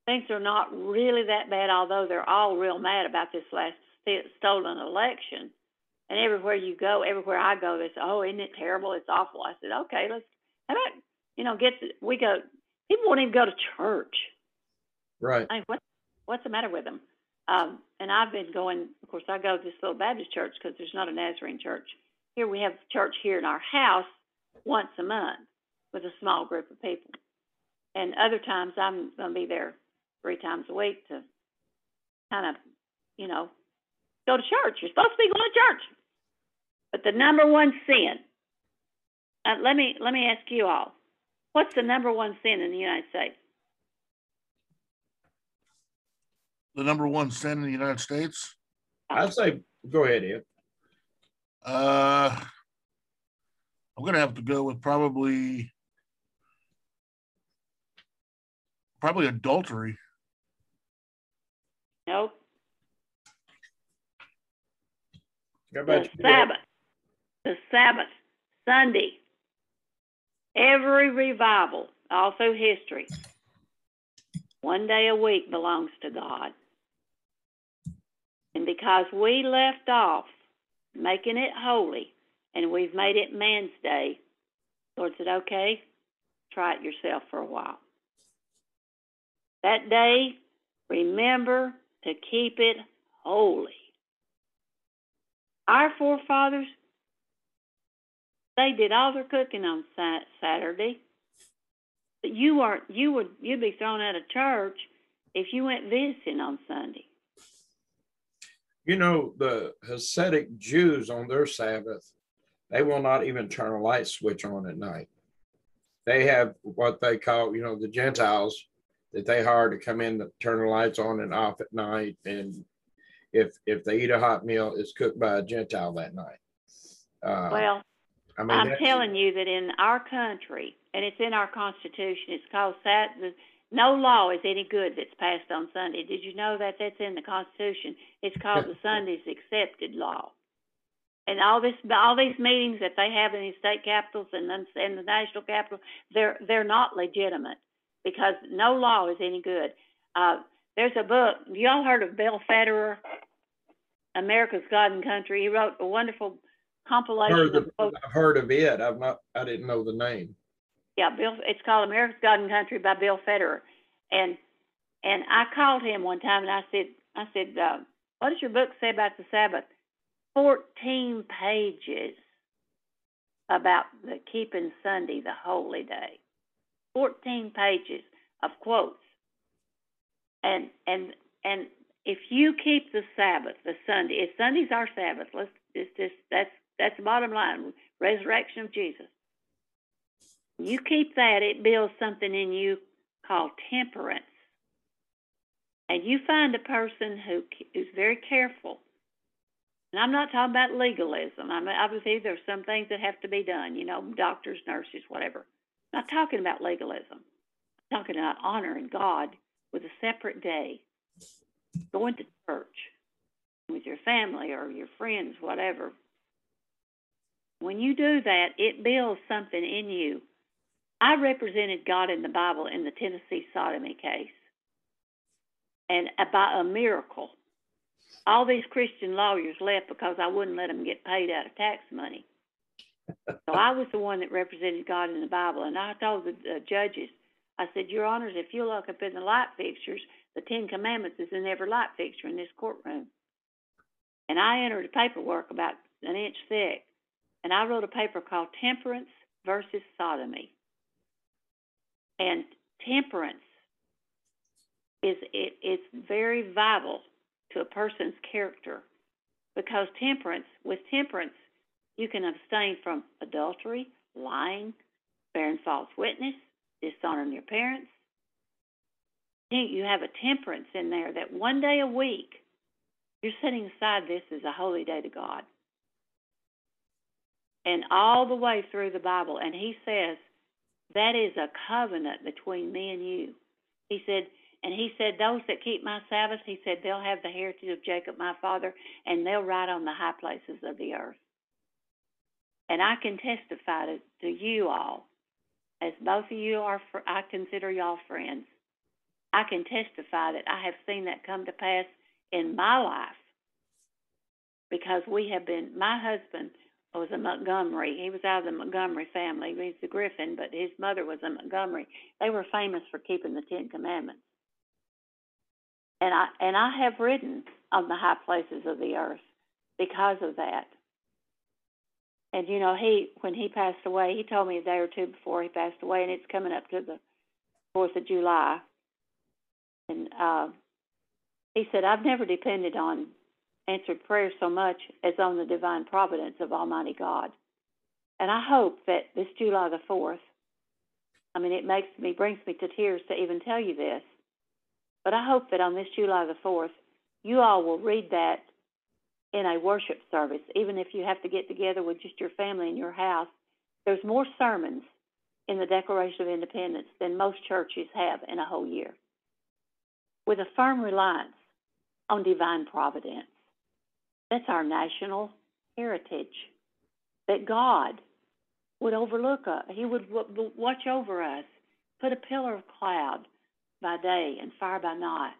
Things are not really that bad, although they're all real mad about this last stolen election. And everywhere you go, everywhere I go, they say, "Oh, isn't it terrible? It's awful." I said, "Okay, let's. How about we go? People won't even go to church." Right. I mean, what's the matter with them? And I've been going. Of course, I go to this little Baptist church because there's not a Nazarene church here. We have church here in our house once a month with a small group of people, and other times I'm going to be there 3 times a week to kind of, go to church. You're supposed to be going to church. But the number one sin. Let me ask you all, what's the number one sin in the United States? The number one sin in the United States? I'd say, go ahead, Ed. I'm going to have to go with probably adultery. Nope. The Sabbath, Sunday, every revival, all through history, one day a week belongs to God. And because we left off making it holy and we've made it man's day, the Lord said, okay, try it yourself for a while. That day, remember to keep it holy. Our forefathers, they did all their cooking on Saturday. But you'd be thrown out of church if you went visiting on Sunday. The Hasidic Jews on their Sabbath, they will not even turn a light switch on at night. They have what they call, the Gentiles that they hire to come in to turn the lights on and off at night, and if they eat a hot meal, it's cooked by a Gentile that night. Well, I'm telling you that in our country, and it's in our Constitution, it's called no law is any good that's passed on Sunday. Did you know that that's in the Constitution? It's called the Sunday's Accepted Law. And all these meetings that they have in the state capitals and in the national capital, they're not legitimate because no law is any good. There's a book. Y'all heard of Bill Federer, America's God and Country? He wrote a wonderful compilation. I've heard of it. I didn't know the name. Yeah, Bill. It's called America's God and Country by Bill Federer. And I called him one time and I said, what does your book say about the Sabbath? 14 pages about the keeping Sunday the holy day. 14 pages of quotes. And if you keep the Sabbath, the Sunday, if Sunday's our Sabbath, that's the bottom line, resurrection of Jesus. You keep that, it builds something in you called temperance. And you find a person who's very careful. And I'm not talking about legalism. I mean, obviously there's some things that have to be done, doctors, nurses, whatever. I'm not talking about legalism. I'm talking about honoring God with a separate day, going to church with your family or your friends, whatever. When you do that, it builds something in you. I represented God in the Bible in the Tennessee sodomy case, and by a miracle, all these Christian lawyers left because I wouldn't let them get paid out of tax money. So I was the one that represented God in the Bible, and I told the judges, I said, Your Honors, if you look up in the light fixtures, the 10 Commandments is in every light fixture in this courtroom. And I entered a paperwork about an inch thick, and I wrote a paper called Temperance versus Sodomy. And temperance is very vital to a person's character, because with temperance, you can abstain from adultery, lying, bearing false witness, dishonoring your parents. You have a temperance in there that one day a week you're setting aside this as a holy day to God. And all the way through the Bible, and he says That is a covenant between me and you. He said, and he said, those that keep my Sabbath, he said, they'll have the heritage of Jacob, my father, and they'll ride on the high places of the earth. And I can testify to you all, as both of you are, I consider y'all friends. I can testify that I have seen that come to pass in my life, because we have been, my husband was a Montgomery. He was out of the Montgomery family. He's the Griffin, but his mother was a Montgomery. They were famous for keeping the Ten Commandments. And I have ridden on the high places of the earth because of that. And, you know, when he passed away, he told me a day or two before he passed away, and it's coming up to the 4th of July. And he said, I've never depended on answered prayer so much as on the divine providence of Almighty God. And I hope that this July the 4th, I mean, it brings me to tears to even tell you this, but I hope that on this July the 4th, you all will read that in a worship service, even if you have to get together with just your family in your house. There's more sermons in the Declaration of Independence than most churches have in a whole year, with a firm reliance on divine providence. That's our national heritage, that God would overlook us. He would watch over us, put a pillar of cloud by day and fire by night,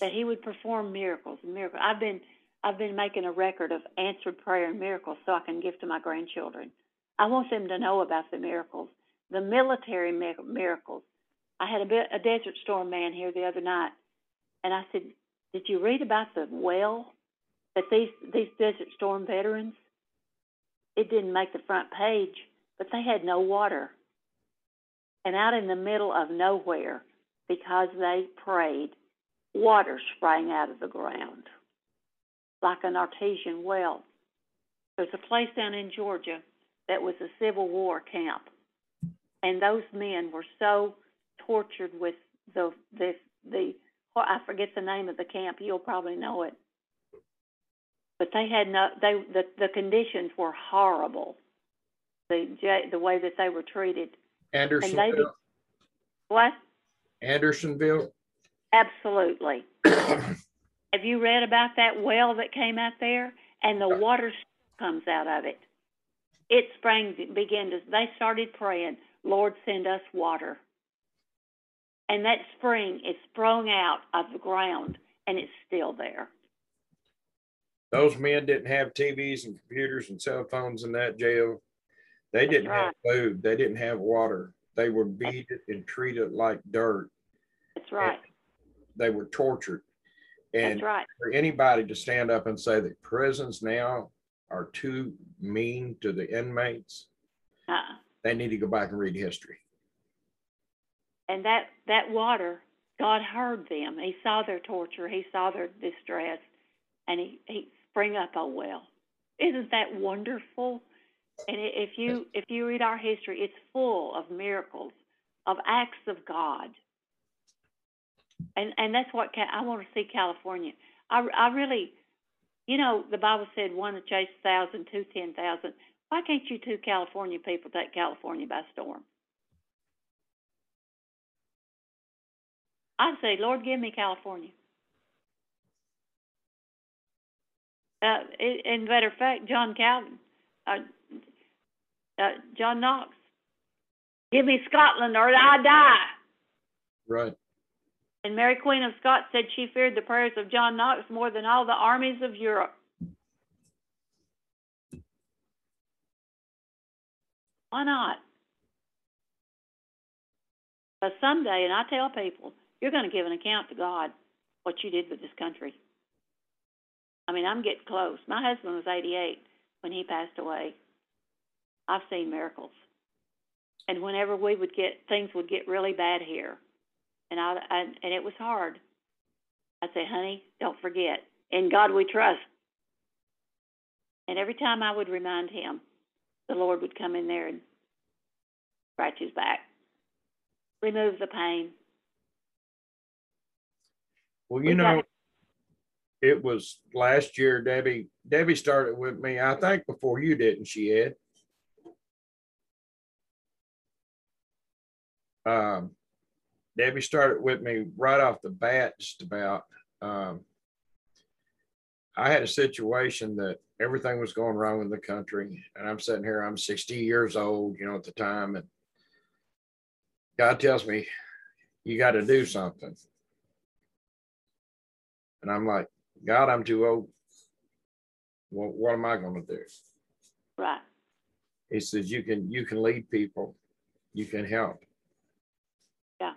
that he would perform miracles and miracles. I've been making a record of answered prayer and miracles so I can give to my grandchildren. I want them to know about the miracles, the military miracles. I had a Desert Storm man here the other night, and I said, did you read about the well that these Desert Storm veterans, it didn't make the front page, but they had no water. And out in the middle of nowhere, because they prayed, water sprang out of the ground like an artesian well. There's a place down in Georgia that was a Civil War camp, and those men were so tortured with the I forget the name of the camp. You'll probably know it. But they had no. The conditions were horrible. The way that they were treated. Andersonville. And what? Andersonville. Absolutely. Have you read about that well that came out there? And the water comes out of it. It sprang. Began to. They started praying, Lord, send us water. And that spring is sprung out of the ground, and it's still there. Those men didn't have TVs and computers and cell phones in that jail. They didn't have food. They didn't have water. They were beat and treated like dirt. That's right. And they were tortured. And that's right. For anybody to stand up and say that prisons now are too mean to the inmates, they need to go back and read history. And that water, God heard them. He saw their torture. He saw their distress. And he sprang up a well. Isn't that wonderful? And if you read our history, it's full of miracles, of acts of God. And that's what I want to see California. I really, you know, the Bible said one to chase 1,000, two 10,000. Why can't you two California people take California by storm? I say, Lord, give me California. In matter of fact, John Calvin, John Knox, give me Scotland or I die. Right. And Mary Queen of Scots said she feared the prayers of John Knox more than all the armies of Europe. Why not? But someday, and I tell people, you're going to give an account to God what you did with this country. I mean, I'm getting close. My husband was 88 when he passed away. I've seen miracles. And whenever we would get, things would get really bad here. And and it was hard. I'd say, honey, don't forget. In God we trust. And every time I would remind him, the Lord would come in there and scratch his back, remove the pain. Well, you know, it was last year, Debbie started with me, I think before you, didn't she, Ed? Debbie started with me right off the bat just about. I had a situation that everything was going wrong in the country, and I'm sitting here, I'm 60 years old, you know, at the time, and God tells me, you got to do something. And I'm like, God, I'm too old. What am I going to do? Right. He says, you can lead people. You can help. Yeah.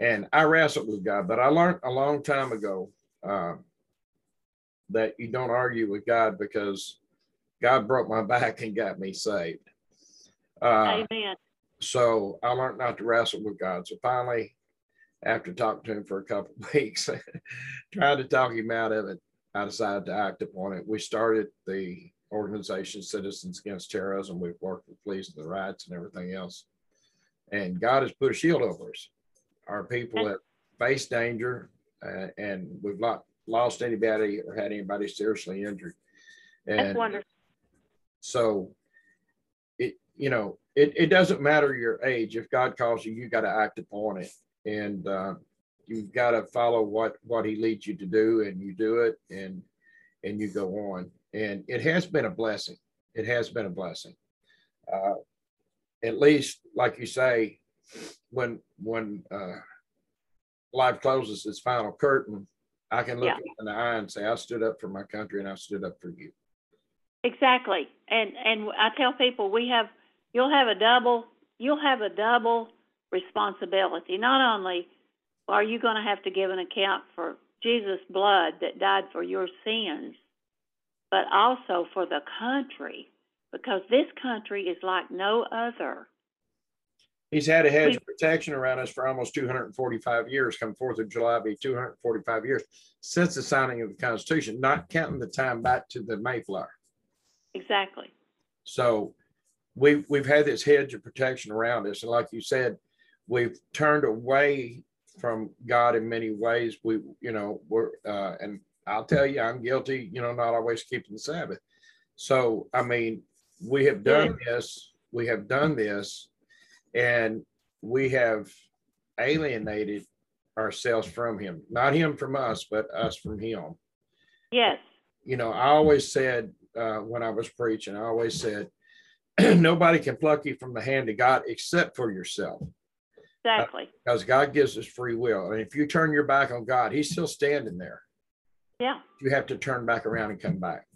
And I wrestled with God, but I learned a long time ago that you don't argue with God, because God broke my back and got me saved. Amen. So I learned not to wrestle with God. So finally, after talking to him for a couple of weeks, trying to talk him out of it, I decided to act upon it. We started the organization Citizens Against Terrorism. We've worked with police and the riots and everything else. And God has put a shield over us. Our people have faced danger, and we've not lost anybody or had anybody seriously injured. And that's wonderful. So, it doesn't matter your age. If God calls you, you got to act upon it. And you've got to follow what he leads you to do, and you do it, and you go on. And it has been a blessing. It has been a blessing. At least, like you say, when life closes its final curtain, I can look him in the eye and say, I stood up for my country and I stood up for you. Exactly. And I tell people, you'll have a double responsibility. Not only are you going to have to give an account for Jesus' blood that died for your sins, but also for the country, because this country is like no other. He's had a hedge of protection around us for almost 245 years. Come 4th of July, be 245 years since the signing of the Constitution, not counting the time back to the Mayflower. Exactly. So we've had this hedge of protection around us. And like you said, we've turned away from God in many ways. And I'll tell you, I'm guilty, not always keeping the Sabbath. So, I mean, we have done this, and we have alienated ourselves from him, not him from us, but us from him. Yes. I always said, when I was preaching, nobody can pluck you from the hand of God except for yourself. Exactly. Because God gives us free will. And if you turn your back on God, he's still standing there. Yeah. You have to turn back around and come back.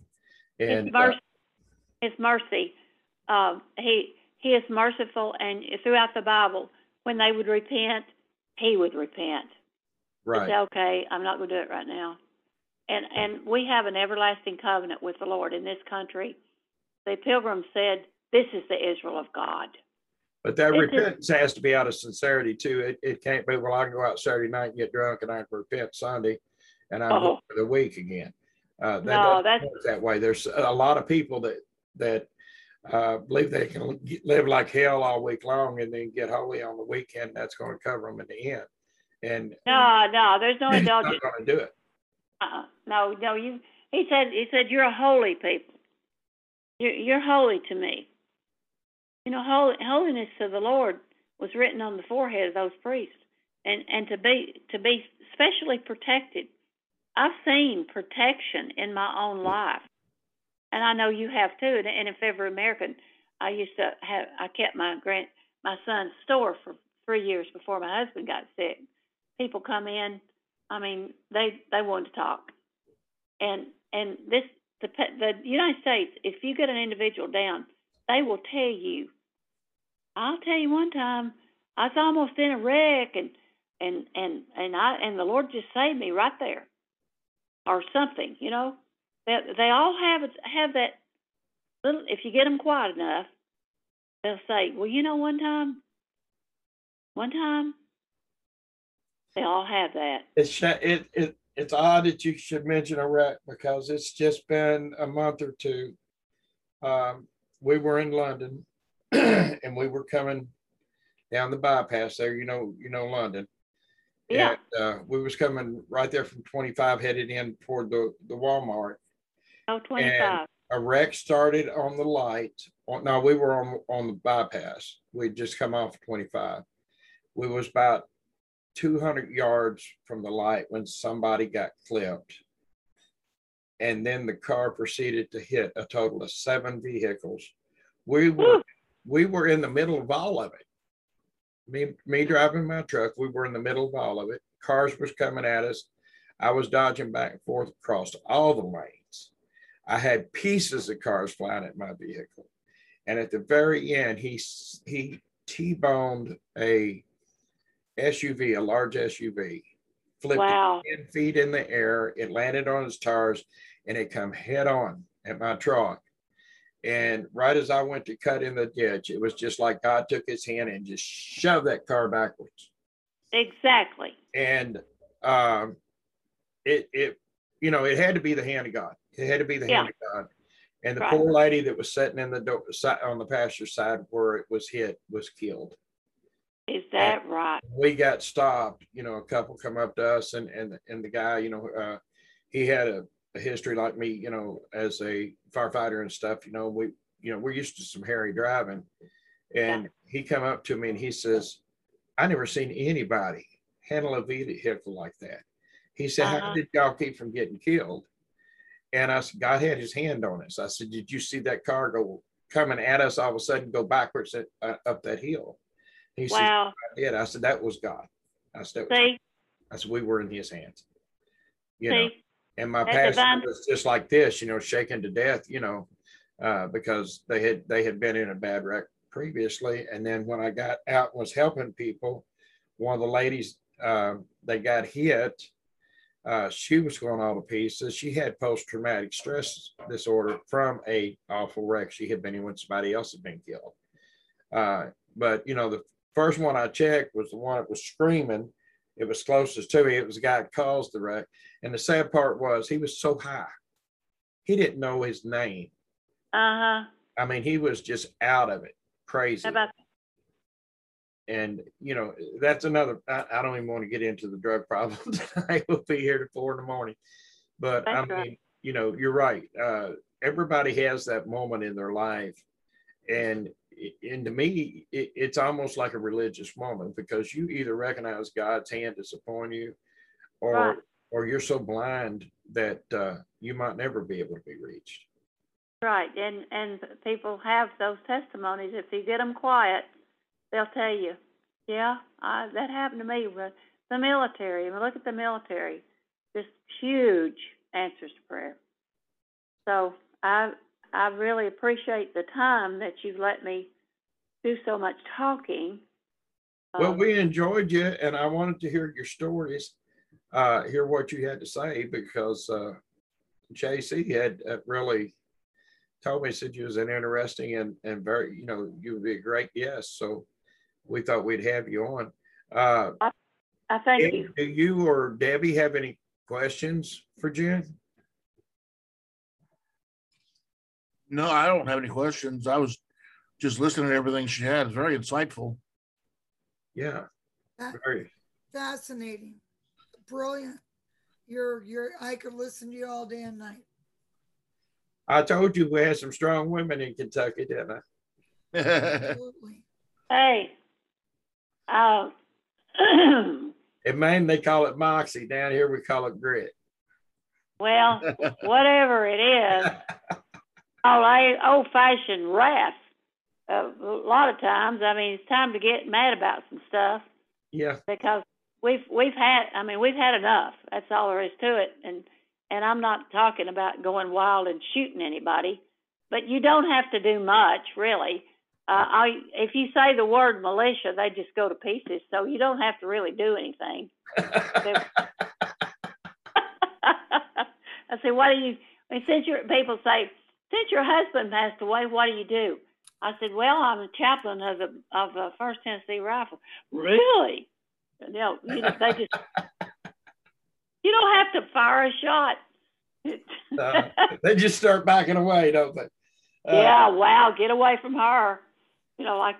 And His mercy. He is merciful. And throughout the Bible, when they would repent, he would repent. Right. It's okay. I'm not going to do it right now. And we have an everlasting covenant with the Lord in this country. The Pilgrims said, this is the Israel of God. But that repentance has to be out of sincerity, too. It can't be, well, I can go out Saturday night and get drunk, and I can repent Sunday, and I'm going for the week again. That's that way. There's a lot of people that believe they can live like hell all week long and then get holy on the weekend. That's going to cover them in the end. And no, there's no indulgence. Not going to do it. No. He said, you're a holy people. You're holy to me. Holiness to the Lord was written on the forehead of those priests, and to be specially protected. I've seen protection in my own life, and I know you have too. And if every American, I kept my son's store for 3 years before my husband got sick. People come in, I mean, they wanted to talk, and this the United States. If you get an individual down, they will tell you. I'll tell you one time, I was almost in a wreck, and the Lord just saved me right there, or something. They all have that little. If you get them quiet enough, they'll say, "Well, one time." They all have that. It's odd that you should mention a wreck, because it's just been a month or two. We were in London. And we were coming down the bypass there, London. Yeah. And, we was coming right there from 25 headed in toward the Walmart. Oh, 25. And a wreck started on the light. No, we were on the bypass. We'd just come off 25. We was about 200 yards from the light when somebody got clipped. And then the car proceeded to hit a total of 7 vehicles. We were in the middle of all of it. Me driving my truck, we were in the middle of all of it. Cars was coming at us. I was dodging back and forth across all the lanes. I had pieces of cars flying at my vehicle. And at the very end, he T-boned a SUV, a large SUV, flipped it 10 feet in the air. It landed on its tires and it come head on at my truck. And right as I went to cut in the ditch, it was just like God took his hand and just shoved that car backwards. Exactly. And it you know, it had to be the hand of God. It had to be the hand of God. And the poor lady that was sitting in the door, on the pasture side where it was hit, was killed. Is that and right? We got stopped. You know, a couple come up to us, and the guy, you know, he had a history like me, you know, as a firefighter and stuff. You know, we're used to some hairy driving, and he come up to me and he says, "I never seen anybody handle a vehicle like that." He said, "How did y'all keep from getting killed?" And I said, "God had his hand on us." I said, "Did you see that car go coming at us all of a sudden, go backwards up that hill?" He said, "Yeah." I said, "That was God." I said, "We were in His hands." You know, and my pastor was just like this, you know, shaken to death, you know, because they had been in a bad wreck previously. And then when I got out and was helping people, one of the ladies that got hit, she was going all to pieces. She had post-traumatic stress disorder from a awful wreck she had been in when somebody else had been killed. But you know, the first one I checked was the one that was screaming. It was closest to me. It was the guy that caused the wreck. And the sad part was he was so high. He didn't know his name. I mean, he was just out of it. Crazy. And, you know, that's another, I don't even want to get into the drug problem tonight. We'll be here till 4 in the morning. But that's right. You know, you're right. Everybody has that moment in their life. And to me, it's almost like a religious moment, because you either recognize God's hand is upon you, or you're so blind that you might never be able to be reached. Right, and people have those testimonies. If you get them quiet, they'll tell you, yeah, that happened to me with the military. I mean, look at the military, just huge answers to prayer. So I really appreciate the time that you've let me do so much talking. Well, we enjoyed you, and I wanted to hear your stories, hear what you had to say, because JC had really told me, said you was an interesting and very, you know, you would be a great guest, so we thought we'd have you on. I thank you. Do you or Debbie have any questions for June? No, I don't have any questions. I was just listening to everything she had. It's very insightful. Yeah. Very fascinating. Brilliant. I could listen to you all day and night. I told you we had some strong women in Kentucky, didn't I? Absolutely. Hey. In Maine, they call it moxie. Down here, we call it grit. Well, whatever it is. Old-fashioned wrath. A lot of times, I mean, it's time to get mad about some stuff. Yeah. Because we've had enough. That's all there is to it. And I'm not talking about going wild and shooting anybody, but you don't have to do much, really. If you say the word militia, they just go to pieces. So you don't have to really do anything. I say, since people say, "Since your husband passed away, what do you do?" I said, "Well, I'm a chaplain of the 1st Tennessee Rifle." Really? No, they just you don't have to fire a shot. They just start backing away, don't they? Yeah. Wow. Get away from her. You know, like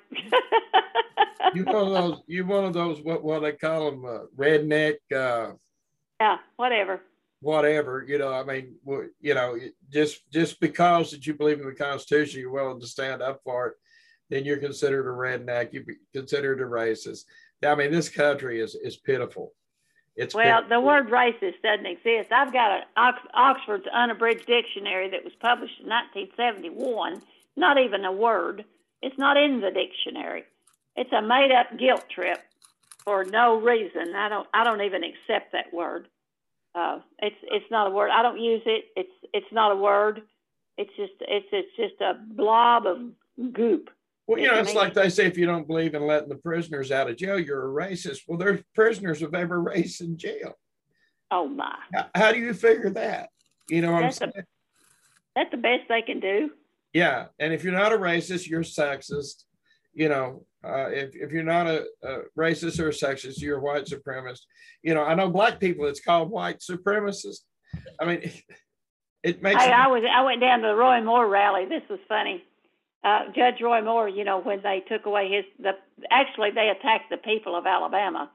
you one of those what they call them redneck. Yeah. Whatever. Whatever, you know, I mean, you know, just because that you believe in the Constitution, you're willing to stand up for it, then you're considered a redneck, you're considered a racist. I mean, this country is pitiful. It's well, pitiful. The word racist doesn't exist. I've got an Oxford's Unabridged Dictionary that was published in 1971. Not even a word. It's not in the dictionary. It's a made-up guilt trip for no reason. I don't even accept that word. It's not a word. I don't use it. It's not a word. It's just a blob of goop. Well, you know, it's like they say, if you don't believe in letting the prisoners out of jail, you're a racist. Well, there's prisoners of every race in jail. Oh my! How do you figure that? You know what I'm saying? That's the best they can do. Yeah, and if you're not a racist, you're sexist. You know, if you're not a racist or a sexist, you're a white supremacist. You know, I know black people, it's called white supremacist. I mean, it makes. Hey, I went down to the Roy Moore rally. This was funny. Judge Roy Moore, you know, when they took away actually they attacked the people of Alabama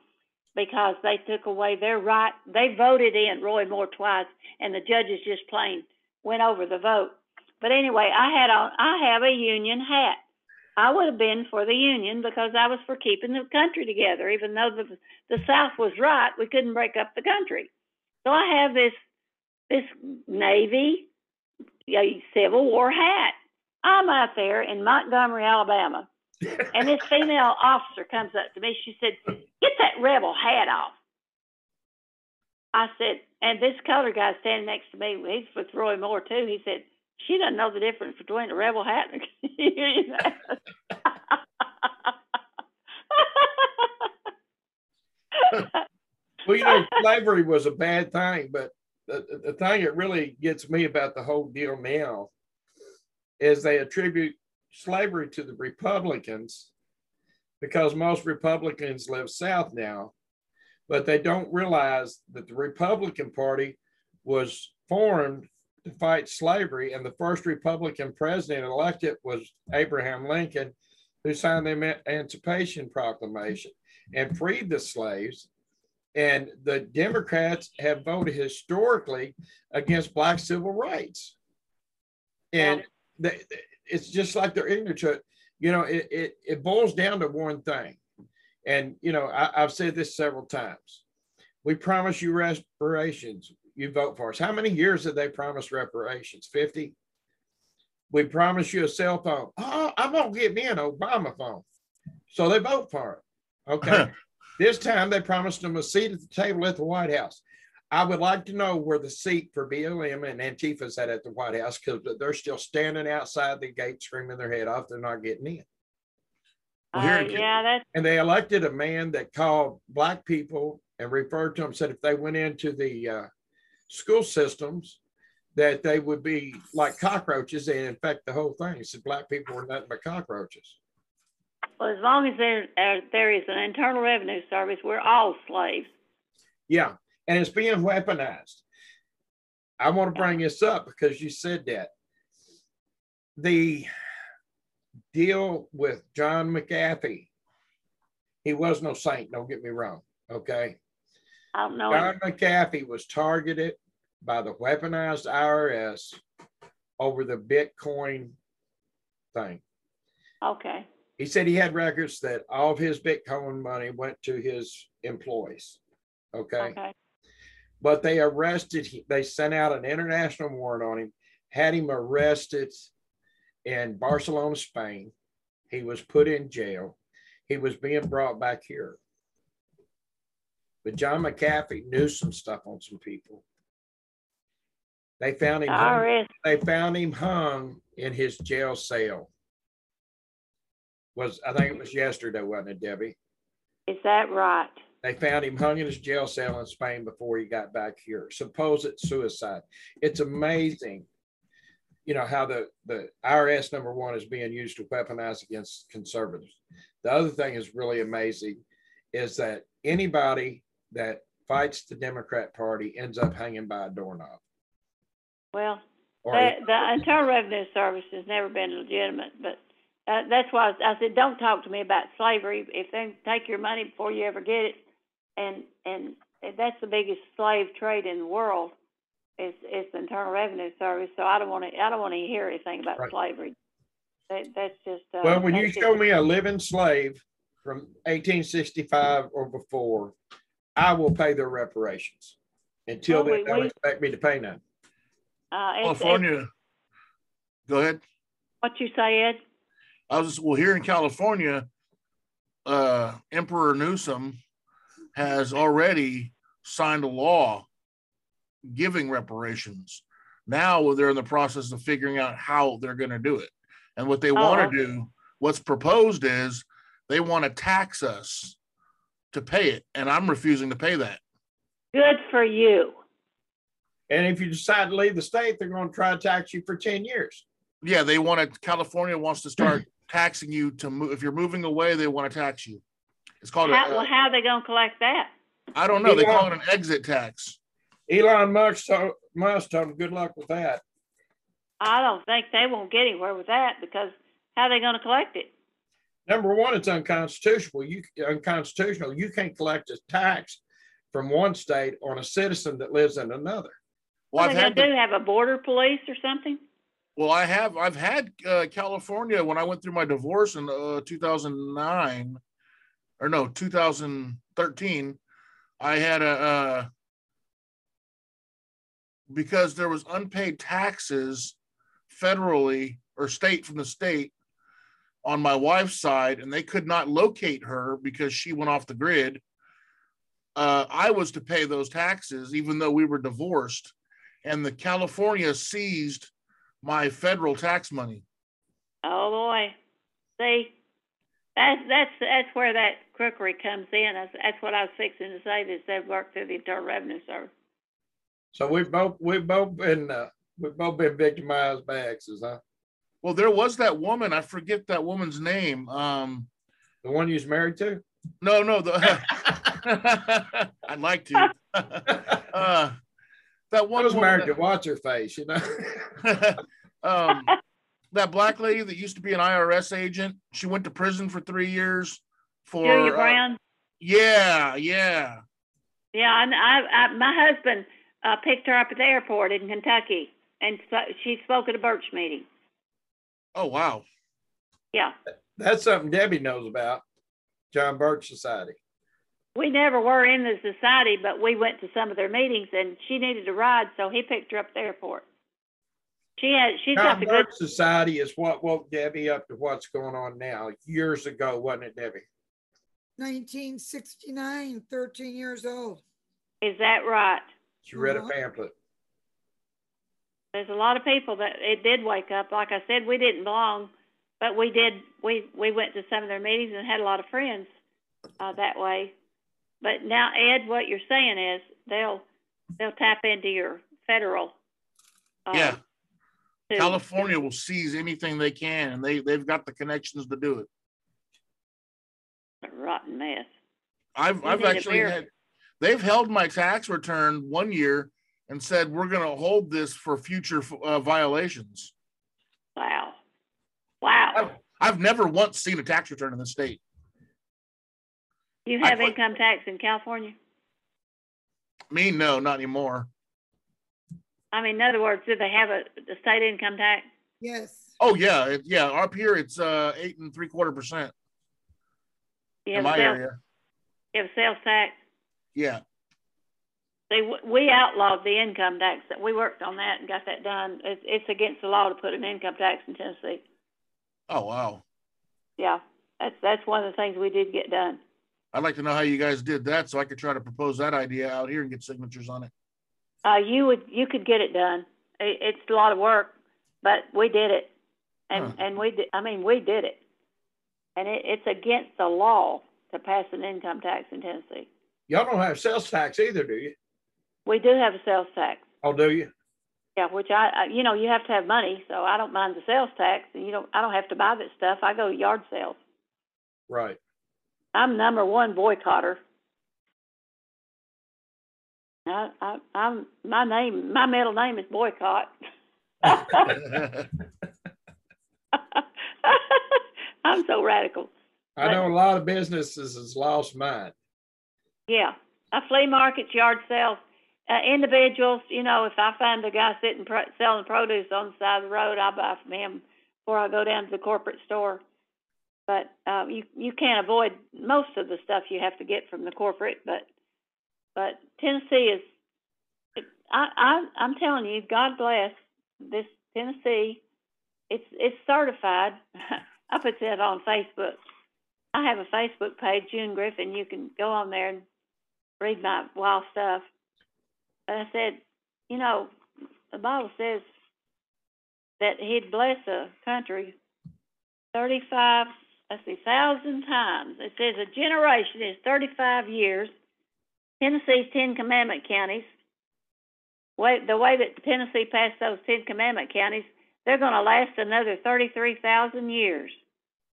because they took away their right. They voted in Roy Moore twice, and the judges just plain went over the vote. But anyway, I have a union hat. I would have been for the union because I was for keeping the country together. Even though the South was right, we couldn't break up the country. So I have this Navy Civil War hat. I'm out there in Montgomery, Alabama, and this female officer comes up to me. She said, "Get that rebel hat off." I said, and this colored guy standing next to me, he's with Roy Moore too. He said, "She doesn't know the difference between a rebel hat and a union hat." Well, you know, slavery was a bad thing, but the thing that really gets me about the whole deal now is they attribute slavery to the Republicans because most Republicans live South now, but they don't realize that the Republican Party was formed to fight slavery, and the first Republican president elected was Abraham Lincoln, who signed the Emancipation Proclamation and freed the slaves. And the Democrats have voted historically against black civil rights. And it's just like they're ignorant to it. You know, it boils down to one thing. And, you know, I've said this several times. We promise you reparations. You vote for us. How many years did they promise reparations? 50? We promise you a cell phone. Oh, I'm going to get me an Obama phone. So they vote for it. Okay. This time they promised them a seat at the table at the White House. I would like to know where the seat for BLM and Antifa is at the White House, because they're still standing outside the gate screaming their head off. They're not getting in. And they elected a man that called black people and referred to them, said if they went into the school systems, that they would be like cockroaches and infect the whole thing. He said black people were nothing but cockroaches. Well, as long as there is an Internal Revenue Service, we're all slaves. Yeah, and it's being weaponized. I want to bring this up because you said that. The deal with John McAfee, he was no saint, don't get me wrong, okay? I don't know. John McAfee was targeted by the weaponized IRS over the Bitcoin thing. Okay. He said he had records that all of his Bitcoin money went to his employees. Okay. Okay. But they arrested him. They sent out an international warrant on him, had him arrested in Barcelona, Spain. He was put in jail. He was being brought back here. But John McAfee knew some stuff on some people. They found him hung. They found him hung in his jail cell. I think it was yesterday, wasn't it, Debbie? Is that right? They found him hung in his jail cell in Spain before he got back here. Supposed suicide. It's amazing, you know, how the IRS, number one, is being used to weaponize against conservatives. The other thing is really amazing is that anybody that fights the Democrat Party ends up hanging by a doorknob. Well, the Internal Revenue Service has never been legitimate, but that's why I said, don't talk to me about slavery. If they take your money before you ever get it, and that's the biggest slave trade in the world is the Internal Revenue Service. So I don't want to hear anything about slavery. That's just well, when you show me a living slave from 1865 or before, I will pay their reparations until they don't expect me to pay none. California, go ahead. What you say, Ed? I was just, well, here in California, Emperor Newsom has already signed a law giving reparations. Now they're in the process of figuring out how they're going to do it. And what they want to do, what's proposed is they want to tax us to pay it. And I'm refusing to pay that. Good for you. And if you decide to leave the state, they're going to try to tax you for 10 years. Yeah, they want to, California wants to start taxing you to move. If you're moving away, they want to tax you. It's called how are they going to collect that? I don't know. Elon, they call it an exit tax. Elon Musk told him good luck with that. I don't think they won't get anywhere with that, because how are they going to collect it? Number one, it's unconstitutional. You can't collect a tax from one state on a citizen that lives in another. Well, what are they going to do? Have a border police or something? Well, I've had California, when I went through my divorce in 2013, I had because there was unpaid taxes federally or state from the state on my wife's side, and they could not locate her because she went off the grid. I was to pay those taxes, even though we were divorced, and the California seized my federal tax money. Oh boy. See, that's where that crookery comes in. That's what I was fixing to say, that they've worked through the Internal Revenue Service. So we've both been victimized by exes, huh? Well, there was that woman, I forget that woman's name. The one you was married to? No, I'd like to. That one I was married to, watch her face, you know. That black lady that used to be an IRS agent, she went to prison for 3 years for Julia Brown. Yeah, and my husband picked her up at the airport in Kentucky, and she spoke at a Birch meeting. Oh wow! Yeah, that's something Debbie knows about, John Birch Society. We never were in the society, but we went to some of their meetings, and she needed a ride, so he picked her up at the airport. She's got the good society is what woke Debbie up to what's going on now. Years ago, wasn't it, Debbie? 1969, 13 years old. Is that right? She read a pamphlet. There's a lot of people that it did wake up. Like I said, we didn't belong, but we did. We went to some of their meetings and had a lot of friends that way. But now, Ed, what you're saying is they'll tap into your federal. Yeah, California will seize anything they can, and they've got the connections to do it. A rotten mess. I've actually had. They've held my tax return 1 year and said we're going to hold this for future violations. Wow. I've never once seen a tax return in the state. You have income tax in California? Me, no, not anymore. I mean, in other words, do they have a state income tax? Yes. Oh, yeah. Yeah. Up here, it's 8.75% in my area. You have sales tax? Yeah. We outlawed the income tax. We worked on that and got that done. It's against the law to put an income tax in Tennessee. Oh, wow. Yeah. That's one of the things we did get done. I'd like to know how you guys did that, so I could try to propose that idea out here and get signatures on it. You could get it done. It's a lot of work, but we did it, and we did it, and it's against the law to pass an income tax in Tennessee. Y'all don't have sales tax either, do you? We do have a sales tax. Oh, do you? Yeah, which you have to have money, so I don't mind the sales tax, and I don't have to buy that stuff. I go to yard sales. Right. I'm number one boycotter. My middle name is Boycott. I'm so radical. I know a lot of businesses has lost mine. Yeah, flea markets, yard sales, individuals. You know, if I find a guy sitting selling produce on the side of the road, I buy from him before I go down to the corporate store. But you can't avoid most of the stuff you have to get from the corporate. But Tennessee is, I'm telling you, God bless this Tennessee. It's certified. I put that on Facebook. I have a Facebook page, June Griffin. You can go on there and read my wild stuff. But I said, you know, the Bible says that he'd bless a country 35,000 times. It says a generation is 35 years. Tennessee's 10 Commandment counties, the way that Tennessee passed those 10 Commandment counties, they're going to last another 33,000 years,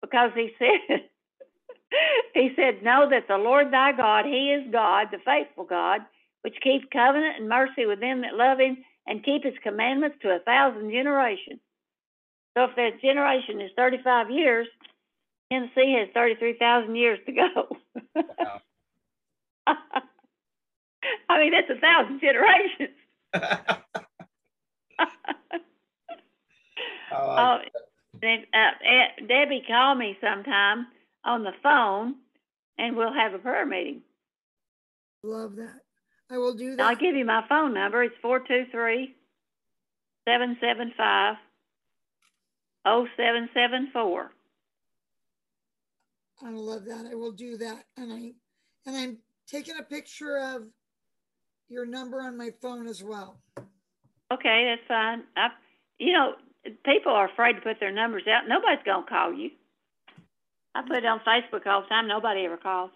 because he said, he said, know that the Lord thy God, he is God, the faithful God, which keeps covenant and mercy with them that love him and keep his commandments to 1,000 generations. So if that generation is 35 years, Tennessee has 33,000 years to go. Wow. I mean, that's 1,000 generations. Oh, Debbie called me sometime on the phone, and we'll have a prayer meeting. Love that. I will do that. I'll give you my phone number. It's 423-775-0774. I love that. I will do that. And I'm taking a picture of your number on my phone as well. Okay, that's fine. You know, people are afraid to put their numbers out. Nobody's going to call you. I put it on Facebook all the time. Nobody ever calls.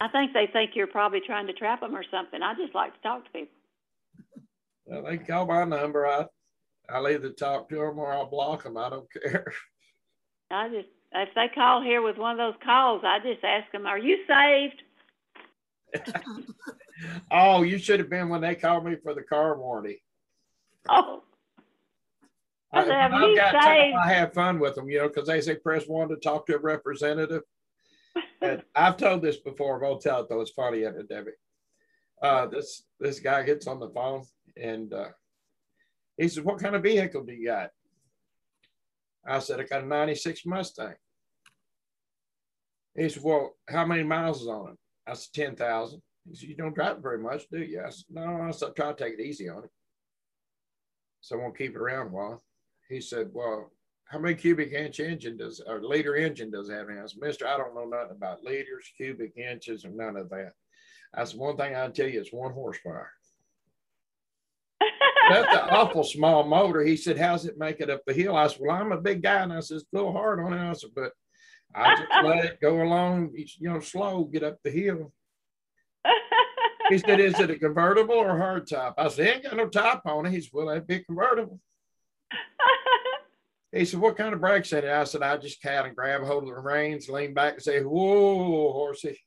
I think they think you're probably trying to trap them or something. I just like to talk to people. Well, they call my number. I'll either talk to them or I'll block them. I don't care. If they call here with one of those calls, I just ask them, are you saved? Oh, you should have been when they called me for the car warranty. Oh. I have fun with them, you know, because they say press one to talk to a representative. And I've told this before. I'm going to tell it, though. It's funny, isn't it, Debbie? This guy gets on the phone, and he says, what kind of vehicle do you got? I said, I got a 96 Mustang. He said, well, how many miles is on it? I said, 10,000. He said, you don't drive very much, do you? I said, no, I said, try to take it easy on it. So I won't keep it around a while. He said, well, how many cubic inch engine does, or liter engine does it have? And I said, mister, I don't know nothing about liters, cubic inches, and none of that. I said, one thing I'll tell you is 1 horsepower. That's an awful small motor. He said, how's it make it up the hill? I said, well, I'm a big guy, and I said, go hard on it. I said, but I just let it go along, you know, slow, get up the hill. He said, is it a convertible or hard top? I said, ain't got no top on it. He said, well, that'd be convertible. He said, what kind of brakes in it? I said, I just kind of grab hold of the reins, lean back and say, whoa, horsey.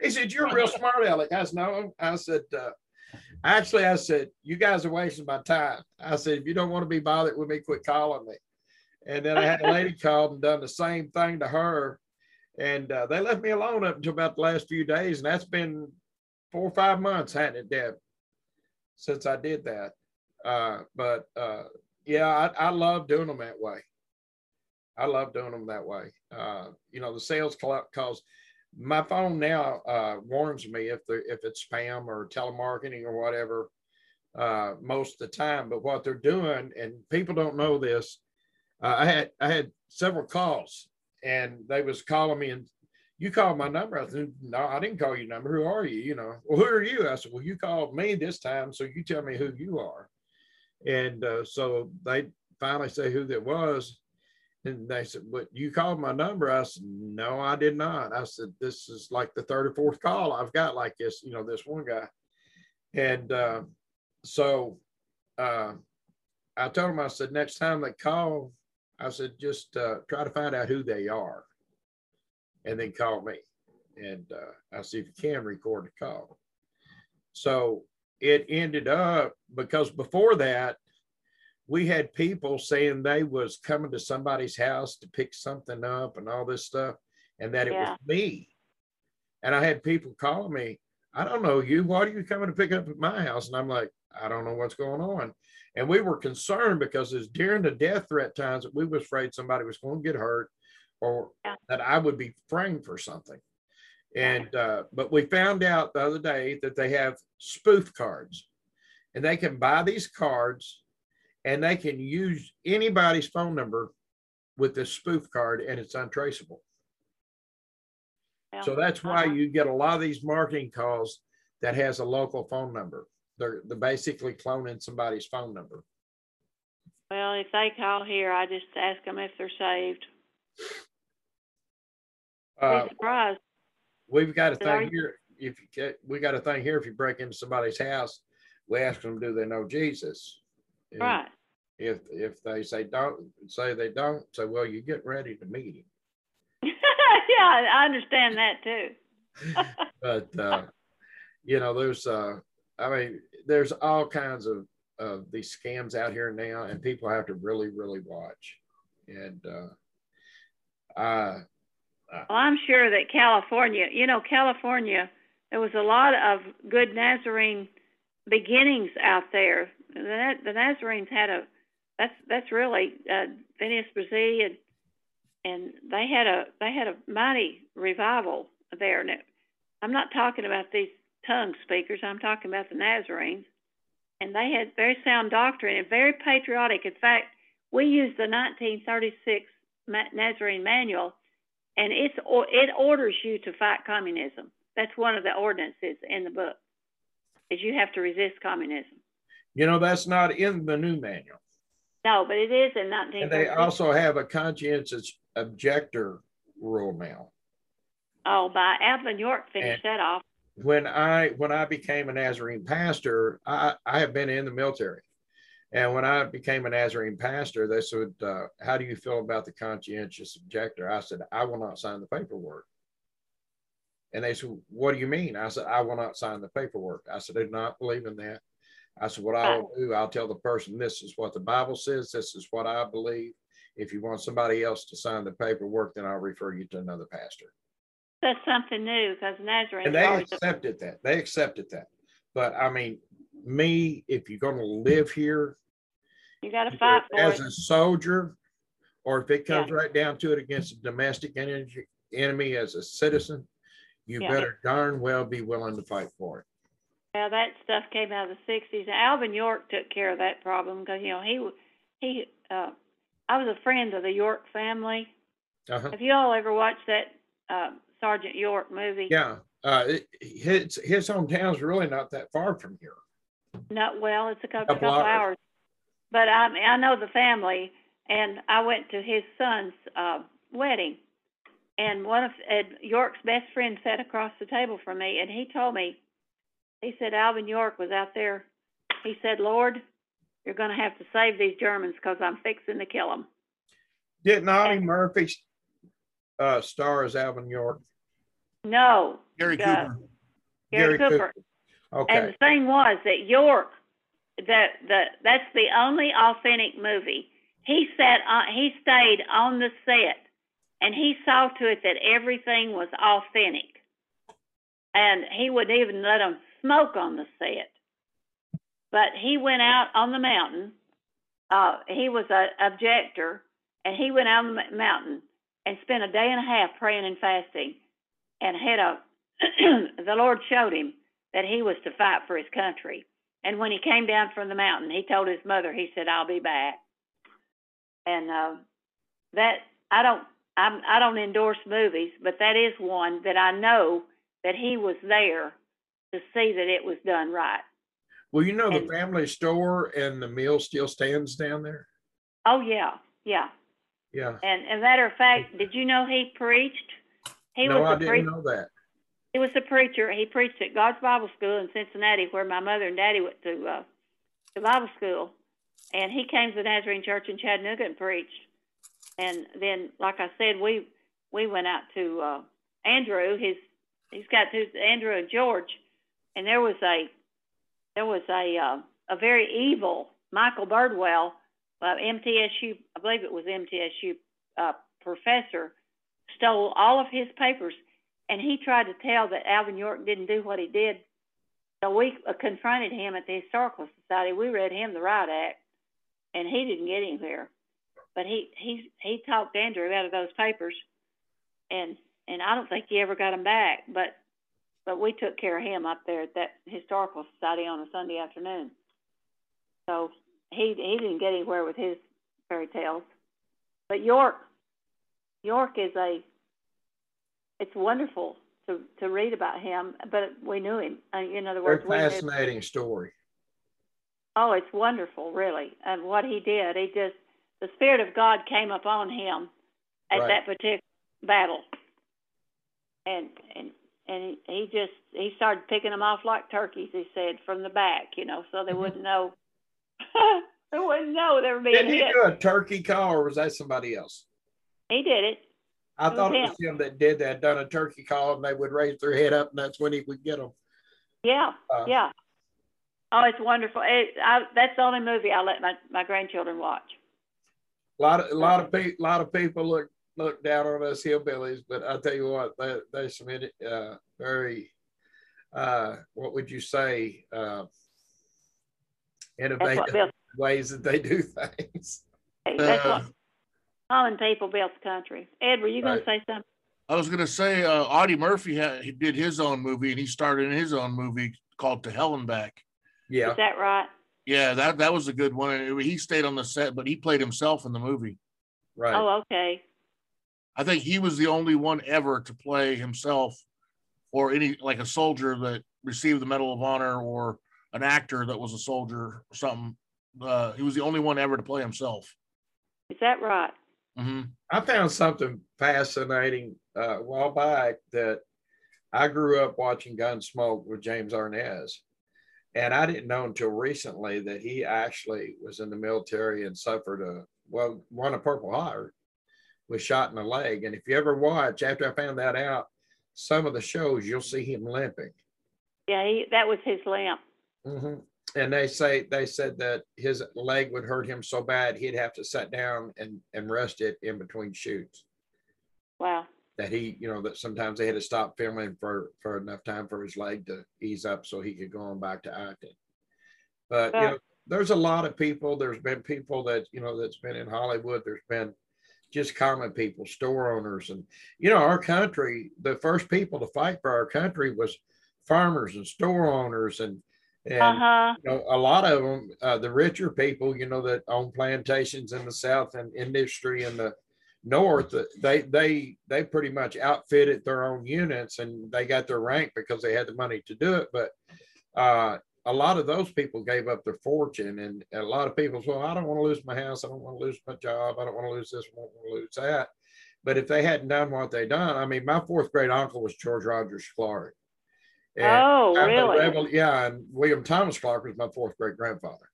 He said, you're real smart, Alec. I said, no. I said, actually, I said, you guys are wasting my time. I said, if you don't want to be bothered with me, quit calling me. And then I had a lady called and done the same thing to her. And they left me alone up until about the last few days. And that's been 4 or 5 months, hadn't it, Deb, since I did that. Yeah, I love doing them that way. I love doing them that way. You know, the sales calls, my phone now warns me if it's spam or telemarketing or whatever most of the time. But what they're doing, and people don't know this, I had several calls, and they was calling me and, you called my number. I said, no, I didn't call your number. Who are you? You know, well, who are you? I said, well, you called me this time, so you tell me who you are. And so they finally say who that was. And they said, but you called my number. I said, no, I did not. I said, this is like the third or fourth call I've got like this, you know, this one guy. And I told him, I said, next time they call, I said, just try to find out who they are. And then call me. And I said, if you can record the call. So it ended up, because before that, we had people saying they was coming to somebody's house to pick something up and all this stuff, and that it was me. And I had people call me. I don't know you. Why are you coming to pick up at my house? And I'm like, I don't know what's going on. And we were concerned because it was during the death threat times that we was afraid somebody was going to get hurt or that I would be framed for something. And, but we found out the other day that they have spoof cards, and they can buy these cards and they can use anybody's phone number with this spoof card, and it's untraceable. So that's why you get a lot of these marketing calls that has a local phone number. They're basically cloning somebody's phone number. Well, if they call here, I just ask them if they're saved. Be surprised. We've got a thing here. If you get, we got a thing here. If you break into somebody's house, we ask them, do they know Jesus? And right. If they say they don't, say, well, you're getting ready to meet him. Yeah, I understand that too. But you know, there's all kinds of these scams out here now, and people have to really, really watch. And well, I'm sure that California, there was a lot of good Nazarene beginnings out there. The Nazarenes had that's really Phineas Brzee, and they had a mighty revival there. Now, I'm not talking about these tongue speakers. I'm talking about the Nazarenes, and they had very sound doctrine and very patriotic. In fact, we used the 1936 Nazarene Manual, and it orders you to fight communism. That's one of the ordinances in the book, is you have to resist communism. You know, that's not in the new manual. No, but it is in 1936. And they also have a conscientious objector rule now. Oh, by Alvin York finished that off. When I became a Nazarene pastor, I have been in the military. And when I became a Nazarene pastor, they said, how do you feel about the conscientious objector? I said, I will not sign the paperwork. And they said, what do you mean? I said, I will not sign the paperwork. I said, I do not believe in that. I said, what I'll do, I'll tell the person, this is what the Bible says. This is what I believe. If you want somebody else to sign the paperwork, then I'll refer you to another pastor. That's something new, because Nazarene. And they accepted that. They accepted that. But I mean, if you're going to live here, you got to fight for it. As a soldier, or if it comes right down to it, against a domestic enemy as a citizen, you better darn well be willing to fight for it. Well, that stuff came out of the 60s. Alvin York took care of that problem, because, you know, I was a friend of the York family. Uh-huh. Have you all ever watched that Sergeant York movie? Yeah. His hometown's really not that far from here. No, well, it's a couple hours. But I know the family, and I went to his son's wedding, and one of York's best friends sat across the table from me, and he told me, he said, Alvin York was out there. He said, Lord, you're going to have to save these Germans, because I'm fixing to kill them. Didn't Audie Murphy star as Alvin York? No. Gary Cooper. Okay. And the thing was that York, that's the only authentic movie. He stayed on the set, and he saw to it that everything was authentic. And he wouldn't even let them smoke on the set. But he went out on the mountain. He was an objector, and he went out on the mountain and spent a day and a half praying and fasting, and the Lord showed him that he was to fight for his country. And when he came down from the mountain, he told his mother, he said, I'll be back. And I don't endorse movies, but that is one that I know that he was there to see that it was done right. Well, you know, the family store and the mill still stands down there? Oh, yeah. And as a matter of fact, did you know he preached? No, I didn't know that. He was a preacher. He preached at God's Bible School in Cincinnati, where my mother and daddy went to Bible school. And he came to the Nazarene Church in Chattanooga and preached. And then, like I said, we went out to Andrew, he's got two, Andrew and George, and there was a very evil Michael Birdwell, MTSU, I believe it was MTSU professor, stole all of his papers. And he tried to tell that Alvin York didn't do what he did. So we confronted him at the Historical Society. We read him the Riot Act, and he didn't get anywhere. But he talked Andrew out of those papers, and I don't think he ever got them back. But we took care of him up there at that Historical Society on a Sunday afternoon. So he didn't get anywhere with his fairy tales. But York is it's wonderful to read about him, but we knew him. In other words, very fascinating story. Oh, it's wonderful, really. And what he did, the Spirit of God came upon him at that particular battle. And he started picking them off like turkeys, he said, from the back, so they wouldn't know. They wouldn't know they were being hit. Did he do a turkey call, or was that somebody else? He did it. I thought it was him that did that, done a turkey call, and they would raise their head up, and that's when he would get them. Yeah, yeah. Oh, it's wonderful. That's the only movie I let my grandchildren watch. A lot of people look down on us hillbillies, but I tell you what, there's some very, what would you say, innovative ways that they do things. That's what common people built the country. Ed, were you going to say something? I was going to say Audie Murphy he did his own movie, and he started in his own movie called To Hell and Back. Yeah. Is that right? Yeah, that was a good one. He stayed on the set, but he played himself in the movie. Right. Oh, okay. I think he was the only one ever to play himself, or like a soldier that received the Medal of Honor, or an actor that was a soldier or something. He was the only one ever to play himself. Is that right? Mm-hmm. I found something fascinating a while back, that I grew up watching Gunsmoke with James Arnez. And I didn't know until recently that he actually was in the military and suffered won a Purple Heart, was shot in the leg. And if you ever watch, after I found that out, some of the shows, you'll see him limping. Yeah, that was his limp. Mm-hmm. And they said that his leg would hurt him so bad he'd have to sit down and rest it in between shoots. Wow. That that sometimes they had to stop filming for enough time for his leg to ease up so he could go on back to acting. But there's a lot of people. There's been people that that's been in Hollywood. There's been just common people, store owners, and our country. The first people to fight for our country was farmers and store owners and a lot of them, the richer people, that own plantations in the South and industry in the North, they pretty much outfitted their own units, and they got their rank because they had the money to do it. But a lot of those people gave up their fortune, and a lot of people said, well, I don't want to lose my house. I don't want to lose my job. I don't want to lose this. I don't want to lose that. But if they hadn't done what they done, I mean, my fourth great uncle was George Rogers Clark. And really? Yeah, and William Thomas Clark was my fourth great grandfather.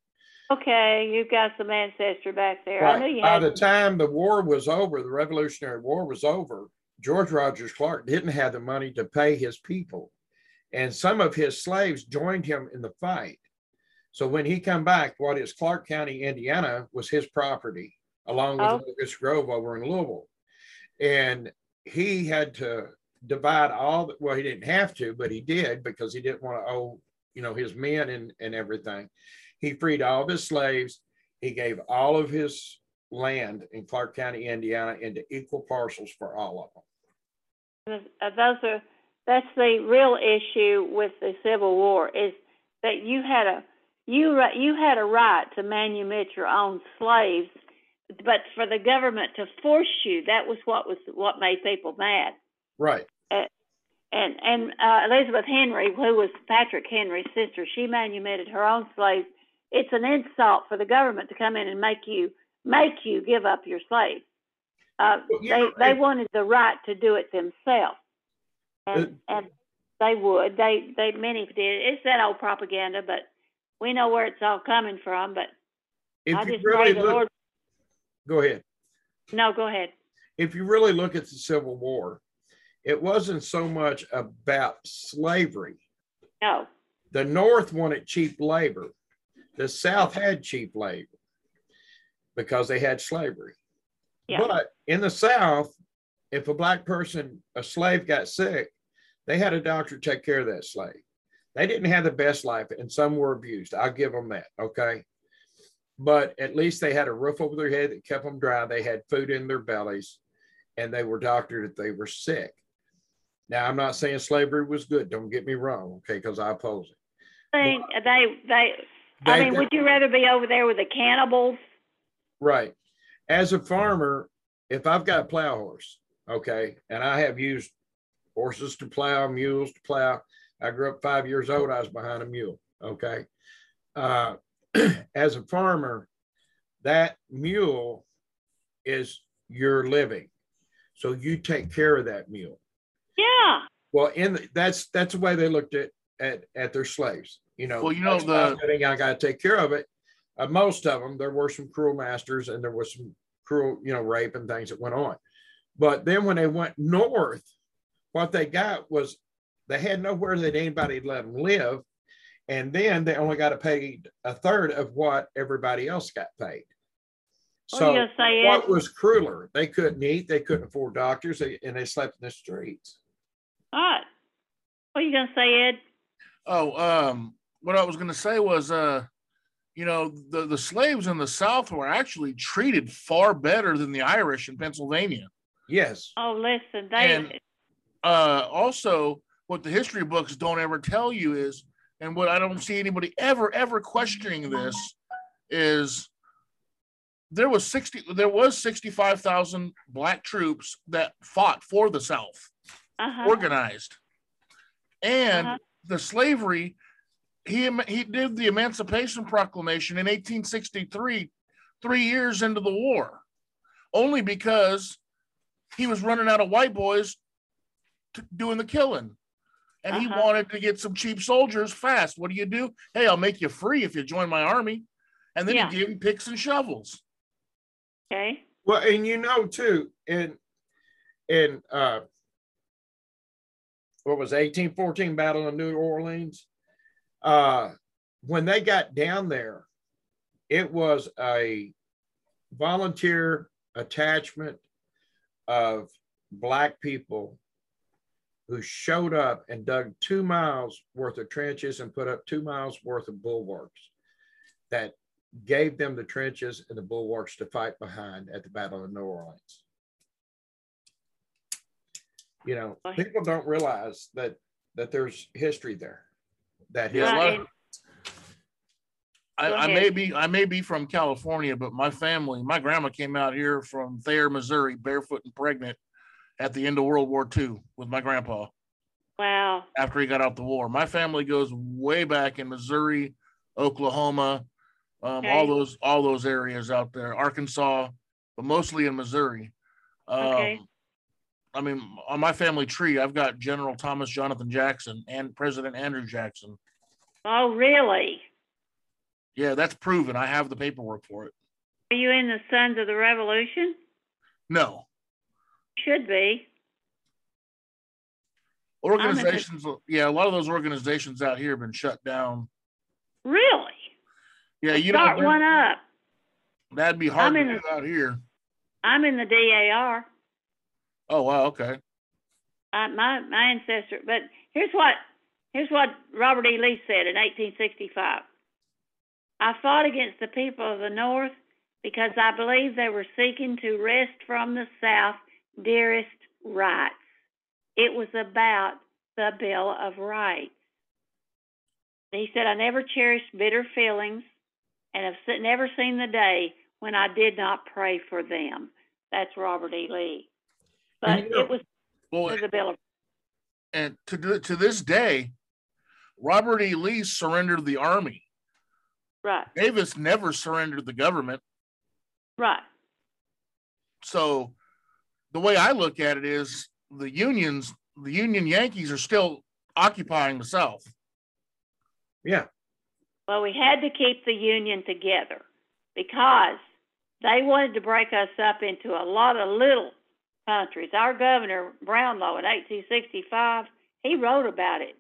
Okay, you've got some ancestry back there. Right. I knew you had. By the time the war was over, the Revolutionary War was over, George Rogers Clark didn't have the money to pay his people, and some of his slaves joined him in the fight. So when he come back, what is Clark County, Indiana, was his property, along with Locust Grove over in Louisville, and he had to divide well, he didn't have to, but he did, because he didn't want to owe his men and everything. He freed all of his slaves. He gave all of his land in Clark County, Indiana, into equal parcels for all of them. That's the real issue with the Civil War, is that you had a right to manumit your own slaves, but for the government to force you, that was what made people mad. Right. And Elizabeth Henry, who was Patrick Henry's sister, she manumitted her own slaves. It's an insult for the government to come in and make you give up your slaves. They wanted the right to do it themselves, and they would. They many did. It's that old propaganda, but we know where it's all coming from. But if I just pray the Lord. Go ahead. No, go ahead. If you really look at the Civil War, it wasn't so much about slavery. No. The North wanted cheap labor. The South had cheap labor because they had slavery. Yeah. But in the South, if a black person, a slave, got sick, They had a doctor take care of that slave. They didn't have the best life, and some were abused. I'll give them that, okay? But at least they had a roof over their head that kept them dry. They had food in their bellies, and they were doctored if they were sick. Now, I'm not saying slavery was good. Don't get me wrong, okay, because I oppose it. I mean, would you rather be over there with the cannibals? Right. As a farmer, if I've got a plow horse, okay, and I have used horses to plow, mules to plow. I grew up 5 years old, I was behind a mule, okay? As a farmer, that mule is your living. So you take care of that mule. Yeah. Well, that's the way they looked at their slaves. You know, well, you know, I got to take care of it. Most of them, there were some cruel masters and there was some cruel, you know, rape and things that went on. But then when they went north, what they got was they had nowhere that anybody let them live. And then they only got paid a third of what everybody else got paid. So what was crueler? They couldn't eat. They couldn't afford doctors. And they slept in the streets. All right. What are you going to say, Ed? Oh, what I was going to say was, you know, the slaves in the South were actually treated far better than the Irish in Pennsylvania. Yes. Oh, listen. Also, what the history books don't ever tell you is, and what I don't see anybody ever questioning this, is there was 65,000 black troops that fought for the South, organized, and the slavery. He did the Emancipation Proclamation in 1863, 3 years into the war, only because he was running out of white boys doing the killing, and he wanted to get some cheap soldiers fast. What do you do? Hey, I'll make you free if you join my army. And then he gave him picks and shovels. Okay. Well, and you know too, in what was 1814 battle in New Orleans, when they got down there, it was a volunteer attachment of black people who showed up and dug 2 miles worth of trenches and put up 2 miles worth of bulwarks that gave them the trenches and the bulwarks to fight behind at the Battle of New Orleans. You know, people don't realize that there's history there. That history. I may be from California, but my grandma came out here from Thayer, Missouri, barefoot and pregnant, at the end of World War II with my grandpa. Wow. After he got out the war. My family goes way back in Missouri, Oklahoma, all those areas out there, Arkansas, but mostly in Missouri. I mean, on my family tree, I've got General Thomas Jonathan Jackson and President Andrew Jackson. Oh, really? Yeah, that's proven. I have the paperwork for it. Are you in the Sons of the Revolution? No. Should be organizations. Yeah, a lot of those organizations out here have been shut down. Really? Yeah, you start one up. That'd be hard to do out here. I'm in the DAR. Oh wow, okay. My ancestor, but here's what Robert E. Lee said in 1865. I fought against the people of the North because I believed they were seeking to wrest from the South dearest rights. It was about the Bill of Rights. He said, I never cherished bitter feelings and have never seen the day when I did not pray for them. That's Robert E. Lee. But it was the Bill of Rights. And to this day, Robert E. Lee surrendered the army. Right. Davis never surrendered the government. Right. So the way I look at it is the Union Yankees are still occupying the South. Yeah. Well, we had to keep the Union together because they wanted to break us up into a lot of little countries. Our governor, Brownlow, in 1865, he wrote about it.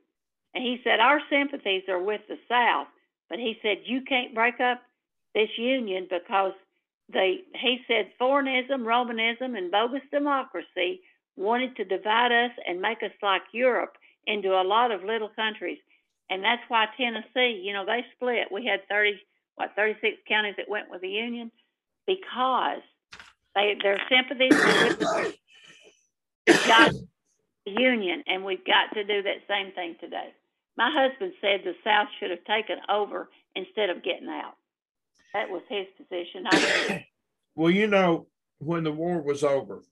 And he said, our sympathies are with the South. But he said, you can't break up this Union because he said foreignism, Romanism, and bogus democracy wanted to divide us and make us like Europe into a lot of little countries. And that's why Tennessee, you know, they split. We had 36 counties that went with the Union because their sympathies were with the Union, and we've got to do that same thing today. My husband said the South should have taken over instead of getting out. That was his position. Well, you know, when the war was over,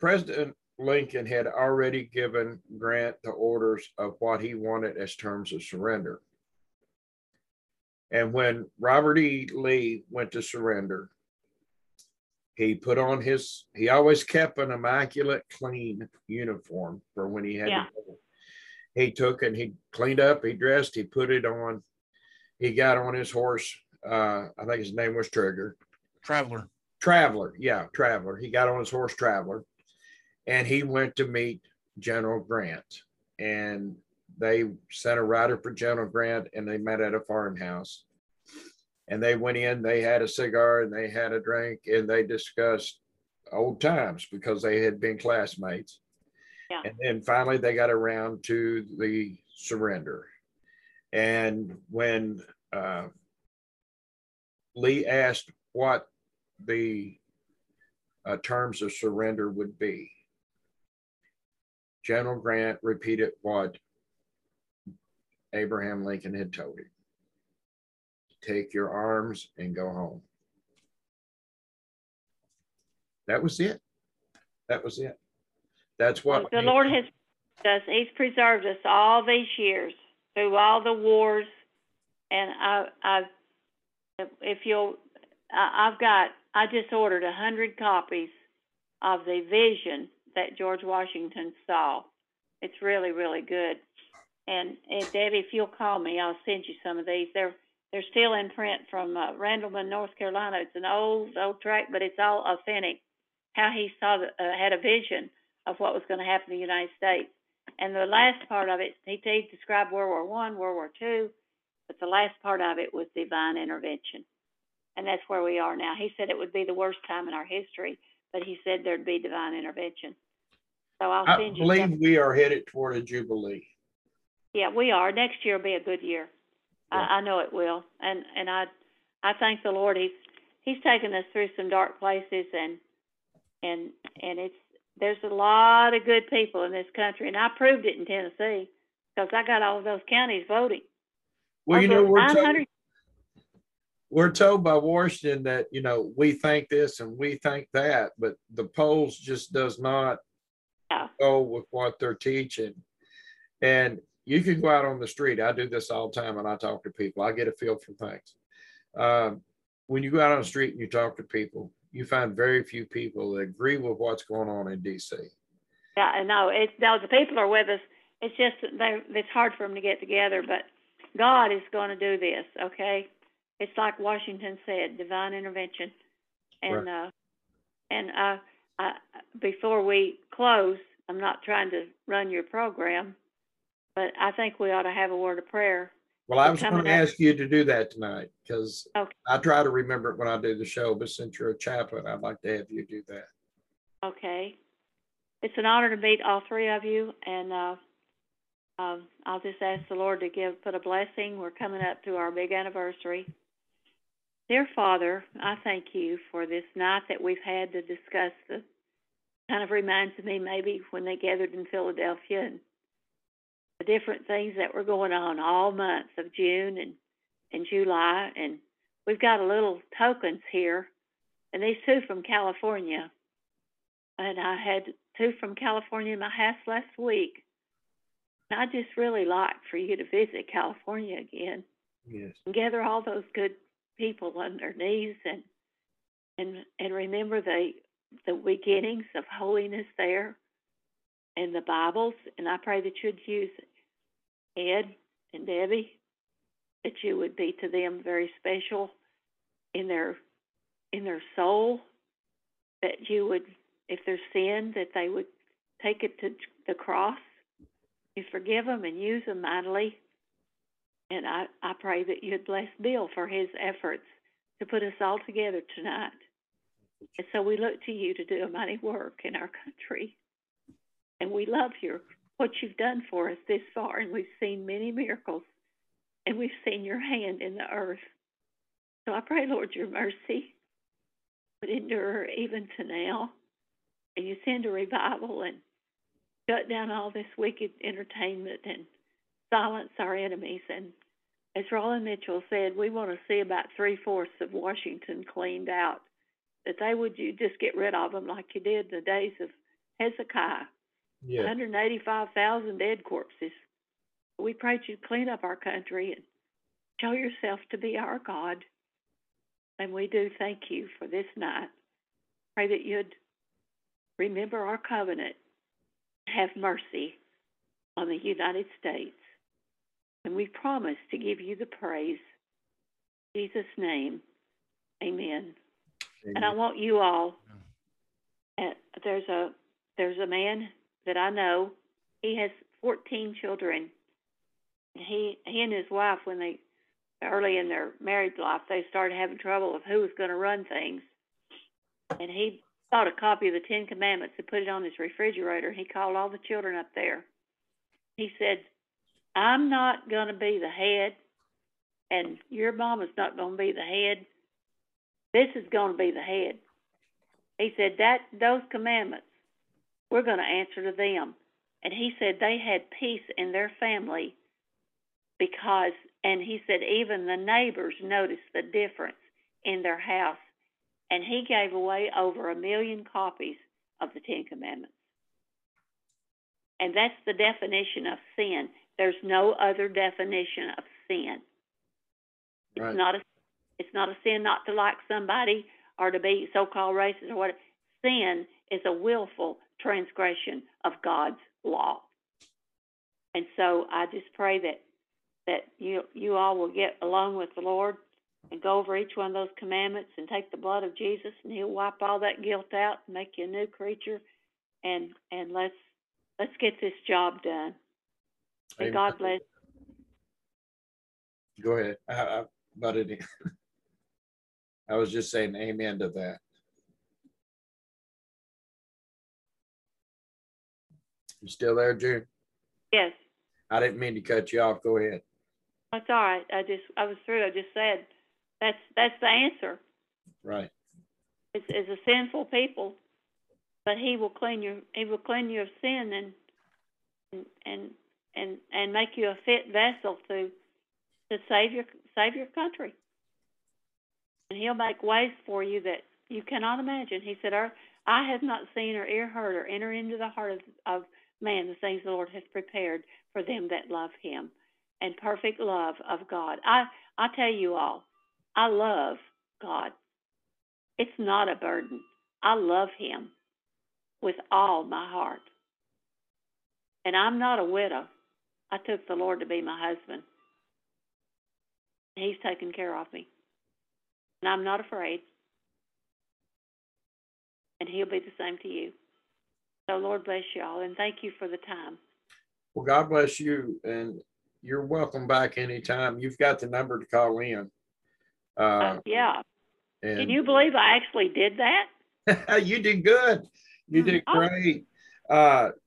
President Lincoln had already given Grant the orders of what he wanted as terms of surrender. And when Robert E. Lee went to surrender, he put on his, he always kept an immaculate clean uniform for when he had to go. He took and he cleaned up, he dressed, he put it on. He got on his horse. I think his name was Trigger. Traveler. Traveler, yeah, Traveler. He got on his horse, Traveler, and he went to meet General Grant. And they sent a rider for General Grant, and they met at a farmhouse. And they went in, they had a cigar, and they had a drink, and they discussed old times because they had been classmates. Yeah. And then finally they got around to the surrender. And when Lee asked what the terms of surrender would be, General Grant repeated what Abraham Lincoln had told him. Take your arms and go home. That was it. That was it. That's what the Lord has us. He's preserved us all these years through all the wars. And I just ordered 100 copies of the vision that George Washington saw. It's really, really good. And Debbie, if you'll call me, I'll send you some of these. They're still in print from Randleman, North Carolina. It's an old tract, but it's all authentic. How he saw had a vision of what was going to happen in the United States. And the last part of it, he described World War I, World War II, but the last part of it was divine intervention. And that's where we are now. He said it would be the worst time in our history, but he said there'd be divine intervention. So I'll send you. I believe we are headed toward a jubilee. Yeah, we are. Next year will be a good year. Yeah. I know it will. And I thank the Lord. He's taken us through some dark places, and it's, there's a lot of good people in this country, and I proved it in Tennessee because I got all of those counties voting. Well, you know, we're told by Washington that, you know, we think this and we think that, but the polls just does not go with what they're teaching. And you can go out on the street. I do this all the time when I talk to people. I get a feel for things. When you go out on the street and you talk to people, you find very few people that agree with what's going on in D.C. Yeah, I know. No, the people are with us. It's just it's hard for them to get together, but God is going to do this, okay? It's like Washington said, divine intervention. And right. Before we close, I'm not trying to run your program, but I think we ought to have a word of prayer. Well, I was going to ask you to do that tonight because I try to remember it when I do the show, but since you're a chaplain, I'd like to have you do that. Okay. It's an honor to meet all three of you, and I'll just ask the Lord to put a blessing. We're coming up to our big anniversary. Dear Father, I thank you for this night that we've had to discuss. This kind of reminds me maybe when they gathered in Philadelphia and the different things that were going on all months of June and July. And we've got a little tokens here, and these two from California. And I had two from California in my house last week. And I just really like for you to visit California again. Yes. And gather all those good people on their knees and remember the beginnings of holiness there. And the Bibles, and I pray that you'd use Ed and Debbie, that you would be to them very special in their soul, that you would, if there's sin, that they would take it to the cross. You forgive them and use them mightily. And I pray that you'd bless Bill for his efforts to put us all together tonight. And so we look to you to do a mighty work in our country. and we love your, what you've done for us this far, and we've seen many miracles, and we've seen your hand in the earth. So I pray, Lord, your mercy would endure even to now, and you send a revival and shut down all this wicked entertainment and silence our enemies. And as Roland Mitchell said, we want to see about 3/4 of Washington cleaned out, that they would you just get rid of them like you did in the days of Hezekiah. Yeah. 185,000 dead corpses. We pray that you clean up our country and show yourself to be our God. And we do thank you for this night. Pray that you'd remember our covenant. Have mercy on the United States. And we promise to give you the praise. In Jesus' name, amen. And I want you all, there's a man that I know, he has 14 children. He and his wife, when they, early in their married life, they started having trouble of who was going to run things. And he bought a copy of the Ten Commandments and put it on his refrigerator. He called all the children up there. He said, I'm not going to be the head, and your mama's not going to be the head. This is going to be the head. He said, those commandments, we're going to answer to them. And he said they had peace in their family because, and he said even the neighbors noticed the difference in their house. And he gave away over 1 million copies of the Ten Commandments. And that's the definition of sin. There's no other definition of sin. Right. It's not a sin not to like somebody or to be so-called racist or whatever. Sin is a willful transgression of God's law. And so I just pray that you all will get along with the Lord and go over each one of those commandments and take the blood of Jesus, and he'll wipe all that guilt out and make you a new creature. And let's get this job done. And God bless. Go ahead. I was just saying amen to that. You still there, June? Yes. I didn't mean to cut you off. Go ahead. That's all right. I was through. I just said that's the answer. Right. It's a sinful people, but he will clean you of sin and make you a fit vessel to save your country. And he'll make ways for you that you cannot imagine. He said, I have not seen or ear heard or enter into the heart of man the things the Lord has prepared for them that love him, and perfect love of God. I tell you all, I love God. It's not a burden. I love him with all my heart. And I'm not a widow. I took the Lord to be my husband. He's taken care of me. And I'm not afraid. And he'll be the same to you. So Lord bless you all, and thank you for the time. Well, God bless you, and you're welcome back anytime. You've got the number to call in. Yeah. And can you believe I actually did that? You did good. You did great.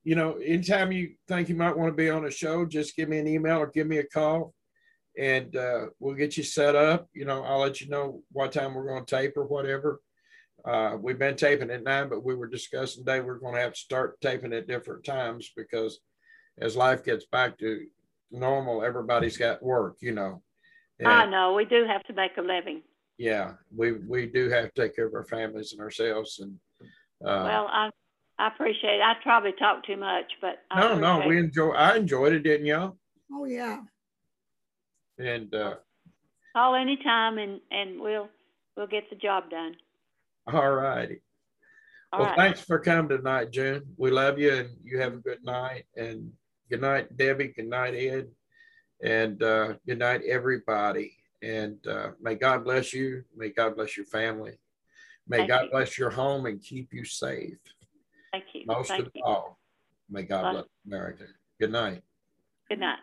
Anytime you think you might want to be on a show, just give me an email or give me a call. And we'll get you set up. I'll let you know what time we're going to tape or whatever. We've been taping at 9, but we were discussing today we're going to have to start taping at different times because as life gets back to normal, everybody's got work, And I know. We do have to make a living. Yeah. We do have to take care of our families and ourselves. And I appreciate it. I probably talk too much, but I enjoyed it, didn't y'all? Oh, yeah. And call anytime and we'll get the job done. All righty. Well, thanks for coming tonight, June. We love you, and you have a good night. And good night, Debbie. Good night, Ed. And good night, everybody. And may God bless you. May God bless your family. May God bless your home and keep you safe. Thank you. Most of all, may God bless America. Good night. Good night.